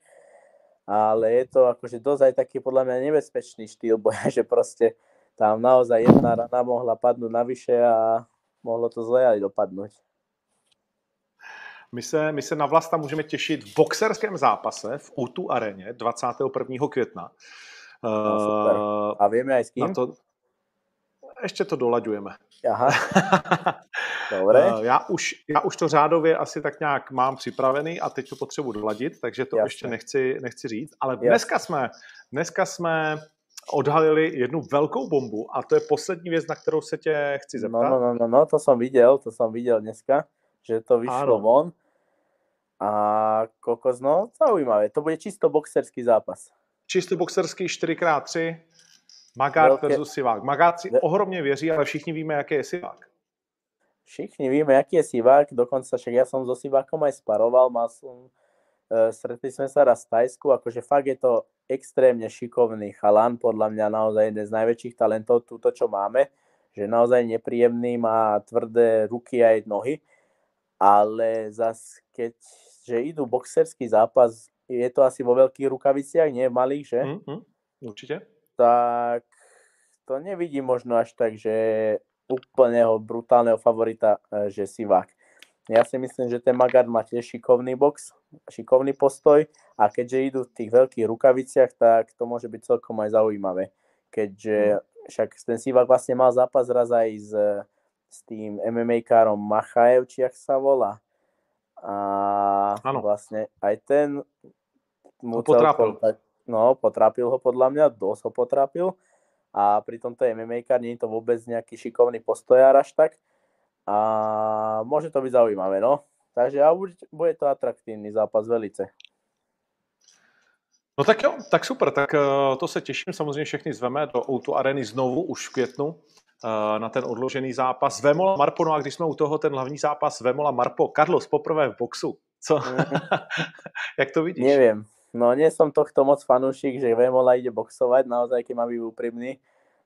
ale je to akože dosť aj taký podľa mňa nebezpečný štýl boja, že proste tam naozaj jedna rana mohla padnout navyše a mohlo to zle dopadnout. My se na Vlasta můžeme těšit v boxerském zápase v O2 areně 21. května. No, super. A víme aj s kým? Ještě to dolaďujeme. Aha. Dobré. Já už to řádově asi tak nějak mám připravený a teď to potřebuji doladit, takže to jasne. Ještě nechci říct. Ale dneska jsme odhalili jednu velkou bombu a to je poslední věc, na kterou se tě chci zeptat. No, to jsem viděl dneska, že to vyšlo von a kokos, no zaujímavé, to bude čisto boxerský zápas. Čisto boxerský 4x3, Magár versus Sivák. Magár si ohromně věří, ale všichni víme, jaký je Sivák. Všichni víme, jaký je Sivák, dokonce však já jsem so Sivákom aj sparoval, stretli jsme se raz v Tajsku, akože fakt je to extrémne šikovný chalan, podľa mňa naozaj jeden z najväčších talentov túto, čo máme, že naozaj nepríjemný, má tvrdé ruky aj nohy, ale zas keďže idú boxerský zápas, je to asi vo veľkých rukaviciach, nie v malých, že? Určite. Tak to nevidím možno až tak, že úplného brutálneho favorita, že Sivák. Ja si myslím, že ten Magard má tiež šikovný box, šikovný postoj a keďže idú v tých veľkých rukaviciach, tak to môže byť celkom aj zaujímavé. Keďže však ten Sivák vlastne mal zápas raz aj s tým MMA-károm Machaev, či jak sa volá. A vlastne aj ten mu celkom... Potrápil ho podľa mňa, dosť ho potrápil a pri tomto MMA-kár nie je to vôbec nejaký šikovný postojár až tak. A môže to byť zaujímavé, no. Takže bude to atraktívny zápas velice. No tak jo, tak super, tak to se těším, samozřejmě všechny zveme do O2 areny znovu, už v květnu, na ten odložený zápas. Vemola Marpo, no a když jsme u toho, ten hlavní zápas Vemola Marpo, Carlos poprvé v boxu, co? Jak to vidíš? Neviem, no nie som tohto moc fanúšik, že Vemola ide boxovať, naozaj, keď mám byť úprimný,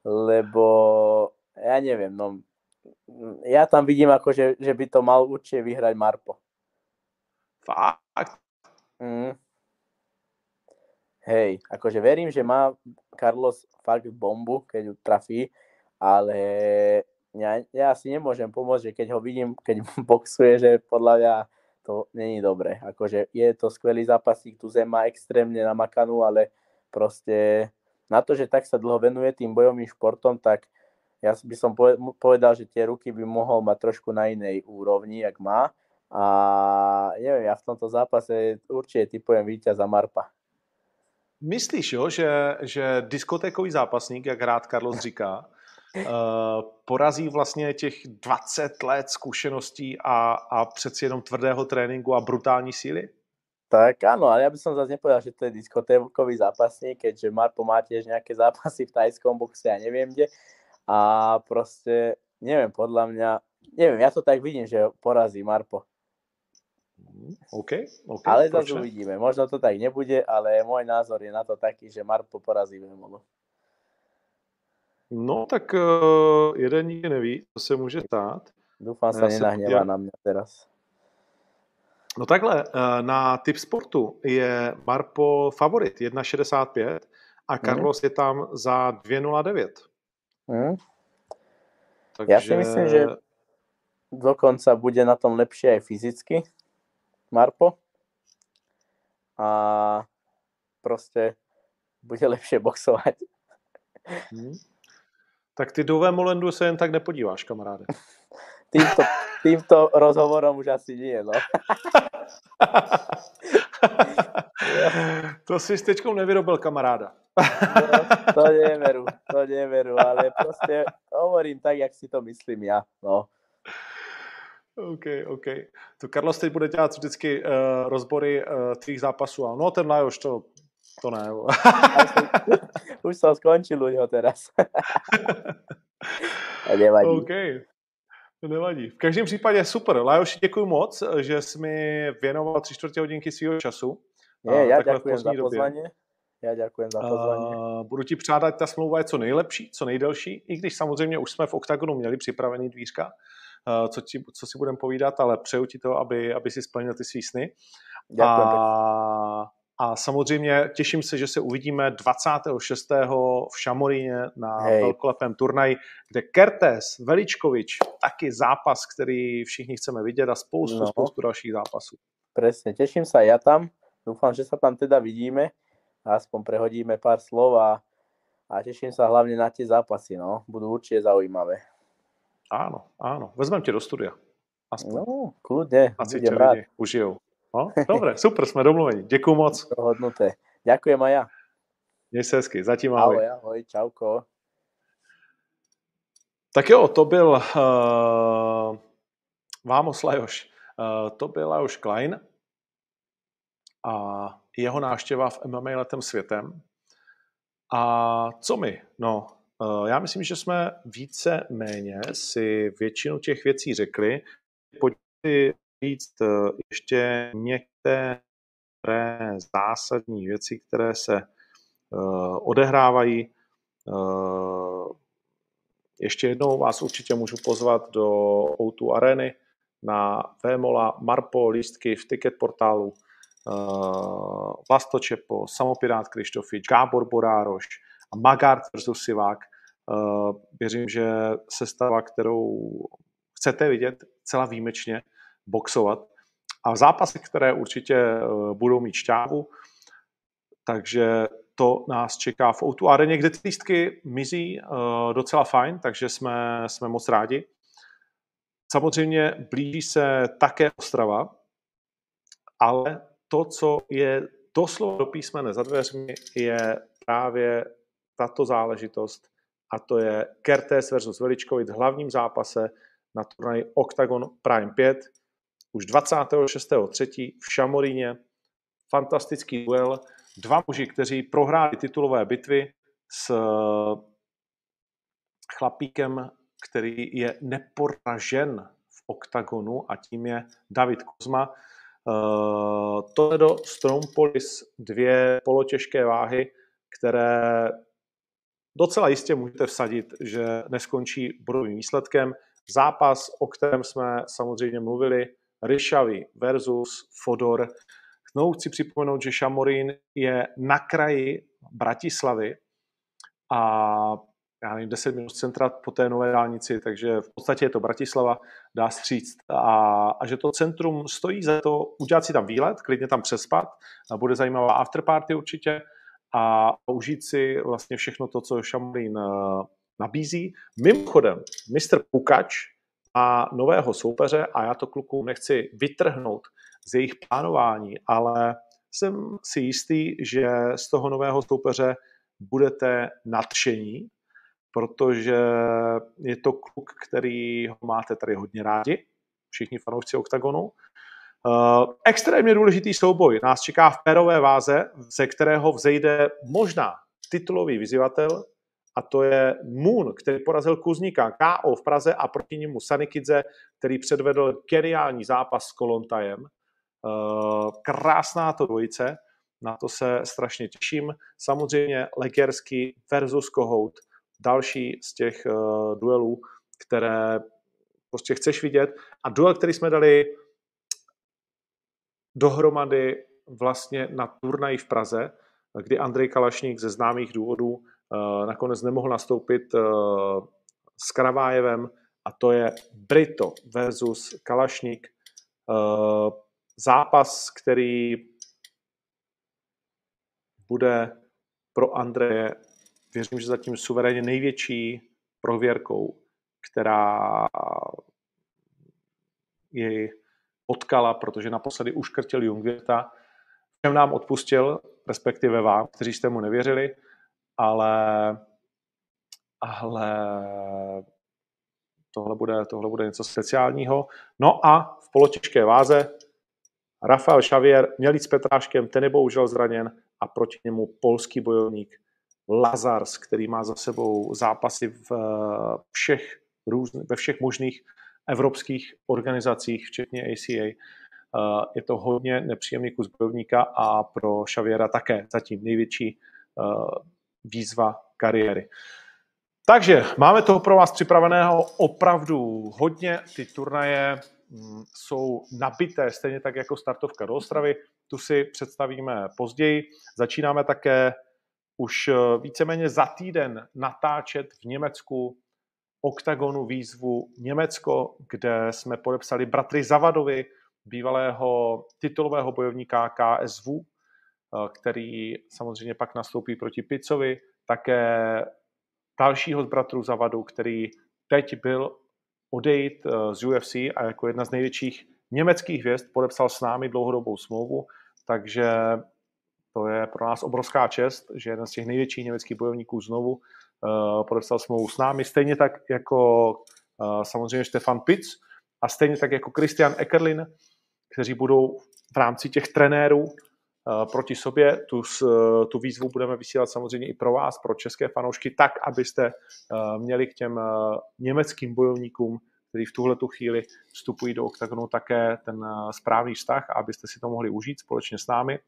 lebo ja neviem, no ja tam vidím, akože, že by to mal určite vyhrať Marpo. Fakt? Hej, akože verím, že má Carlos fakt bombu, keď ju trafí, ale ja asi nemôžem pomôcť, že keď ho vidím, keď boxuje, že podľa mňa to není dobré. Akože je to skvelý zápasník, tu zem má extrémne namakanú, ale proste na to, že tak sa dlho venuje tým bojovým športom, tak ja by som povedal, že tie ruky by mohol mať trošku na inej úrovni, jak má. A neviem, ja v tomto zápase určite typujem víťaza Marpa. Myslíš, jo, že diskotékový zápasník, jak rád Carlos říká, porazí vlastně těch 20 let zkušeností a přeci jenom tvrdého tréninku a brutální síly? Tak áno, ale ja by som zase nepovedal, že to je diskotékový zápasník, keďže Marpo má tiež nejaké zápasy v tajskom boxe, ja neviem kde. A proste, neviem, podľa mňa, neviem, ja to tak vidím, že porazí Marpo. OK. Ale zase uvidíme, možno to tak nebude, ale môj názor je na to taký, že Marpo porazí Vemolu. No tak jeden nikdy neví, co se může stát. Doufám, se nenahnívá na mě teraz. No takhle, na tip sportu je Marpo favorit 1,65 a Carlos je tam za 2,09. Takže... Ja si myslím, že dokonca bude na tom lepšie aj fyzicky Marpo a proste bude lepšie boxovať. Tak ty do Vemolendu se jen tak nepodíváš, kamaráde. Týmto rozhovorom už asi nie, no. To si s tečkou nevyrobil, kamaráda. To neveru, ale prostě hovorím tak, jak si to myslím já, no. OK. To Carlos teď bude dělat vždycky rozbory těch zápasů. No ten Lajoš to To ne. Už som skončil u neho teraz. Nevadí. Okay. Nevadí. V každém případě super. Lajoši, děkuji moc, že jsi mi věnoval 3/4 hodinky svýho času. Já děkuji za pozvání. Já děkuji za pozvání. Budu ti přát, ať ta smlouva je co nejlepší, co nejdelší, i když samozřejmě už jsme v Oktagonu měli připravený dvířka, co si budeme povídat, ale přeju ti to, aby si splnil ty svý sny. A samozřejmě těším se, že se uvidíme 26. v Šamoríně na velkolepém turnaji, kde Kertes, Veličkovič, taky zápas, který všichni chceme vidět a spoustu dalších zápasů. Presne, teším sa ja tam. Dúfam, že sa tam teda vidíme a aspoň prehodíme pár slov a teším sa hlavne na tie zápasy. No. Budú určite zaujímavé. Áno. Vezmem ťa do studia. Aspoň. No, kľudne. A si ťa ľudí užijú. No, dobre, super, sme domluvení. Děkuji moc. Dohodnuté. Ďakujem aj ja. Měj se hezky, zatím ahoj. Ahoj, čauko. Tak jo, to byl vámos Lajoš. To byl Lajoš Klein a jeho návštěva v MMA Letem světem. A co my? No, já myslím, že jsme více méně si většinu těch věcí řekli. Pojďte říct ještě některé zásadní věci, které se odehrávají. Ještě jednou vás určitě můžu pozvat do O2 Areny na Vemola, Marpo, lístky v ticket portálu, Vlastočepo, Samopirát Krištofič, Gábor Borároš a Magard vs. Sivák. Věřím, že sestava, kterou chcete vidět celá výjimečně boxovat. A zápasy, které určitě budou mít šťávu, takže to nás čeká v O2 Areně, kde ty lístky mizí docela fajn, takže jsme moc rádi. Samozřejmě blíží se také Ostrava, ale to, co je doslova do písmene za dveřmi, je právě tato záležitost a to je Kertes versus Veličkovič v hlavním zápase na turnaji Octagon Prime 5 už 26.3. v Šamoríně. Fantastický duel. Dva muži, kteří prohráli titulové bitvy s chlapíkem, který je neporažen v Oktagonu a tím je David Kozma. Toledo Strompolis, dvě polotěžké váhy, které docela jistě můžete vsadit, že neskončí bodovým výsledkem. Zápas, o kterém jsme samozřejmě mluvili, Ryšavý versus Fodor. Znovu chci připomenout, že Šamorín je na kraji Bratislavy a já nevím, 10 minut centra po té nové dálnici, takže v podstatě je to Bratislava, dá se říct. A že to centrum stojí za to udělat si tam výlet, klidně tam přespat, bude zajímavá afterparty určitě a užít si vlastně všechno to, co Šamorín nabízí. Mimochodem, mistr Pukač má nového soupeře a já to klukům nechci vytrhnout z jejich plánování, ale jsem si jistý, že z toho nového soupeře budete nadšení, protože je to kluk, který ho máte tady hodně rádi, všichni fanoušci Oktagonu. Extrémně důležitý souboj nás čeká v pérové váze, ze kterého vzejde možná titulový vyzývatel, a to je Moon, který porazil Kuzníka K.O. v Praze a proti němu Sanikidze, který předvedl geniální zápas s Kolontajem. Krásná to dvojice, na to se strašně těším. Samozřejmě Legierský versus Kohout, další z těch duelů, které prostě chceš vidět. A duel, který jsme dali dohromady vlastně na turnaji v Praze, kdy Andrej Kalašník ze známých důvodů nakonec nemohl nastoupit s Karavájevem a to je Brito versus Kalašník. Zápas, který bude pro Andreje, věřím, že zatím suverénně největší prověrkou, která jej potkala, protože naposledy uškrtil Jungwirta. Všem nám odpustil, respektive vám, kteří jste mu nevěřili, ale tohle bude něco speciálního. No a v polotěžké váze Rafael Xavier měl jít s Petráškem, ten je bohužel zraněn a proti němu polský bojovník Lazars, který má za sebou zápasy ve všech možných evropských organizacích, včetně ACA. Je to hodně nepříjemný kus bojovníka a pro Xaviera také zatím největší výzva kariéry. Takže máme toho pro vás připraveného opravdu hodně. Ty turnaje jsou nabité, stejně tak jako startovka do Ostravy. Tu si představíme později. Začínáme také už víceméně za týden natáčet v Německu Oktagonu výzvu Německo, kde jsme podepsali bratry Zavadovi, bývalého titulového bojovníka KSW, který samozřejmě pak nastoupí proti Picovi, také dalšího z bratrů Zavadu, který teď byl odejít z UFC a jako jedna z největších německých hvězd podepsal s námi dlouhodobou smlouvu, takže to je pro nás obrovská čest, že jeden z těch největších německých bojovníků znovu podepsal smlouvu s námi, stejně tak jako samozřejmě Stefan Pic a stejně tak jako Christian Eckerlin, kteří budou v rámci těch trenérů proti sobě. Tu výzvu budeme vysílat samozřejmě i pro vás, pro české fanoušky, tak, abyste měli k těm německým bojovníkům, kteří v tuhletu chvíli vstupují do Oktagonu, také ten správný vztah, abyste si to mohli užít společně s námi.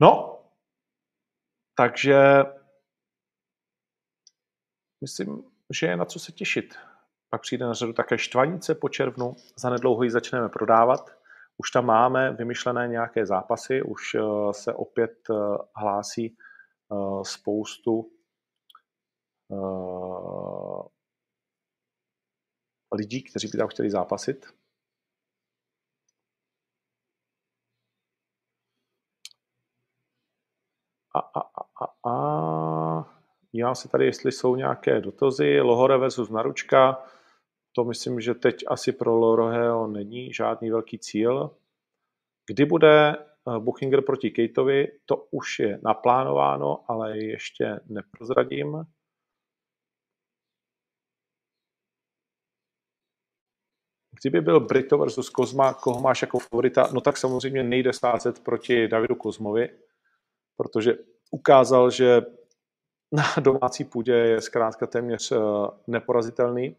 No, takže myslím, že je na co se těšit. Pak přijde na řadu také Štvanice po červnu, zanedlouho ji začneme prodávat. Už tam máme vymyšlené nějaké zápasy, už se opět hlásí spoustu lidí, kteří by tam chtěli zápasit. Dívám se tady, jestli jsou nějaké dotazy. Lohore versus Naručka. To myslím, že teď asi pro Loroheo není žádný velký cíl. Kdy bude Buchinger proti Keitovi, to už je naplánováno, ale ještě neprozradím. Kdyby byl Brito versus Kozma, koho máš jako favorita? No tak samozřejmě nejde sázet proti Davidu Kozmovi, protože ukázal, že na domácí půdě je zkrátka téměř neporazitelný.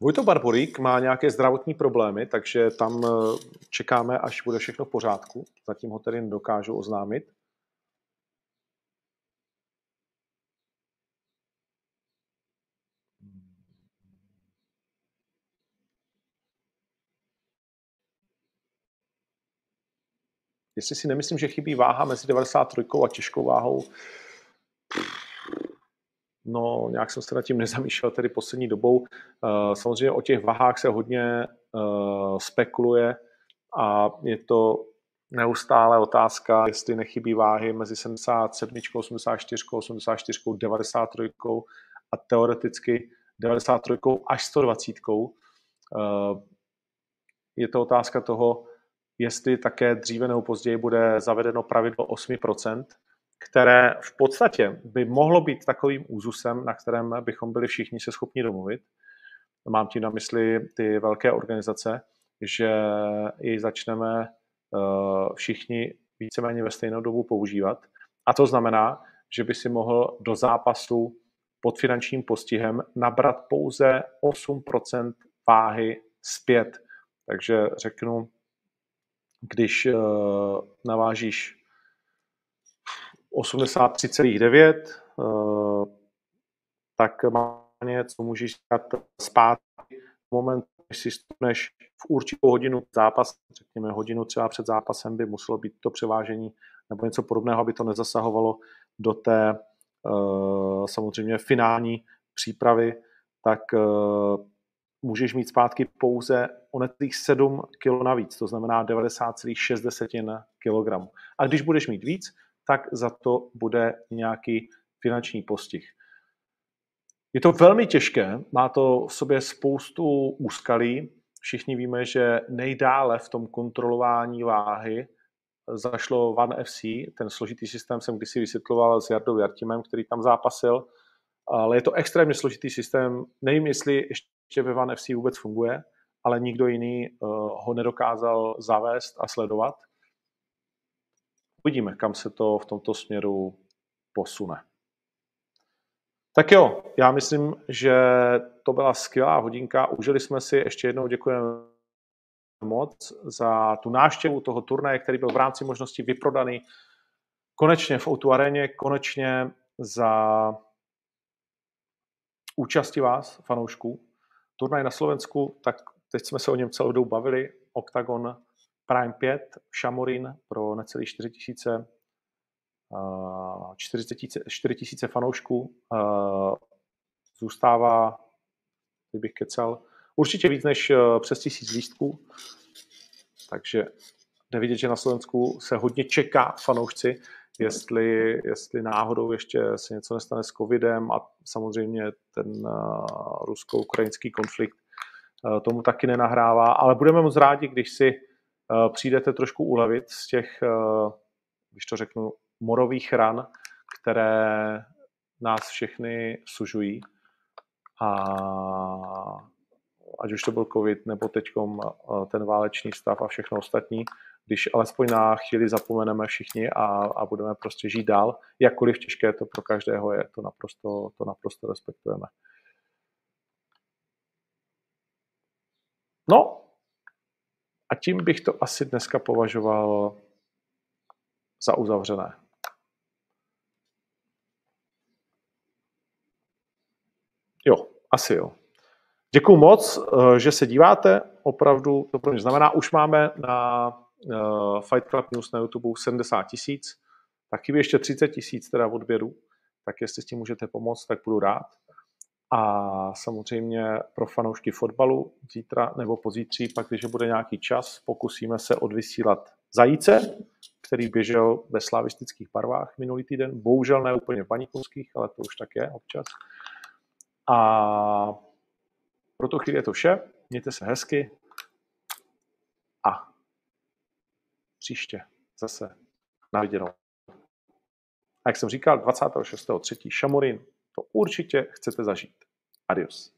Vojto Barborík má nějaké zdravotní problémy, takže tam čekáme, až bude všechno v pořádku. Zatím ho tedy nedokážu oznámit. Jestli si nemyslím, že chybí váha mezi 93 a těžkou váhou, no, nějak jsem se nad tím nezamýšlel tedy poslední dobou. Samozřejmě o těch vahách se hodně spekuluje a je to neustále otázka, jestli nechybí váhy mezi 77, 84, 84, 93 a teoreticky 93 až 120. Je to otázka toho, jestli také dříve nebo později bude zavedeno pravidlo 8%, které v podstatě by mohlo být takovým úzusem, na kterém bychom byli všichni se schopni domluvit. Mám tím na mysli ty velké organizace, že ji začneme všichni víceméně ve stejnou dobu používat. A to znamená, že by si mohl do zápasu pod finančním postihem nabrat pouze 8% váhy zpět. Takže řeknu, když navážíš 83,9, tak má něco, můžeš dát zpátky v moment, když si stupneš v určitou hodinu zápas, řekněme hodinu třeba před zápasem by muselo být to převážení nebo něco podobného, aby to nezasahovalo do té samozřejmě finální přípravy, tak můžeš mít zpátky pouze o necelých 7 kg navíc, to znamená 90,6 kg. A když budeš mít víc, tak za to bude nějaký finanční postih. Je to velmi těžké, má to v sobě spoustu úskalí. Všichni víme, že nejdále v tom kontrolování váhy zašlo One FC. Ten složitý systém jsem kdysi vysvětloval s Jardou Jartimem, který tam zápasil, ale je to extrémně složitý systém. Nevím, jestli ještě ve One FC vůbec funguje, ale nikdo jiný ho nedokázal zavést a sledovat. Uvidíme, kam se to v tomto směru posune. Tak jo, já myslím, že to byla skvělá hodinka. Užili jsme si, ještě jednou děkujeme moc za tu návštěvu toho turnaje, který byl v rámci možností vyprodaný konečně v O2 aréně, konečně za účasti vás, fanoušků. Turnaj na Slovensku, tak teď jsme se o něm celou dobu bavili. Octagon Prime 5, Šamorín pro necelých 4 000 fanoušků. Zůstává, kdybych kecal, určitě víc než přes 1000 lístků. Takže jde vidět, že na Slovensku se hodně čeká fanoušci, jestli náhodou ještě se něco nestane s covidem a samozřejmě ten rusko-ukrajinský konflikt tomu taky nenahrává. Ale budeme moc rádi, když si přijdete trošku ulevit z těch, když to řeknu, morových ran, které nás všechny sužují. A ať už to byl covid, nebo teď ten válečný stav a všechno ostatní, když alespoň na chvíli zapomeneme všichni a budeme prostě žít dál, jakkoliv těžké to pro každého je, to naprosto respektujeme. No a tím bych to asi dneska považoval za uzavřené. Jo, asi jo. Děkuju moc, že se díváte, opravdu to pro mě znamená, už máme na Fight Club News na YouTube 70 000, taky ještě 30 000 teda odběrů, tak jestli s tím můžete pomoct, tak budu rád. A samozřejmě pro fanoušky fotbalu zítra nebo pozítří, pak když bude nějaký čas, pokusíme se odvysílat Zajíce, který běžel ve slavistických barvách minulý týden, bohužel ne úplně v baníkovských, ale to už tak je občas. A pro tu chvíli je to vše, mějte se hezky a příště zase na viděnou. A jak jsem říkal, 26.3. Šamorín, to určitě chcete zažít. Adios.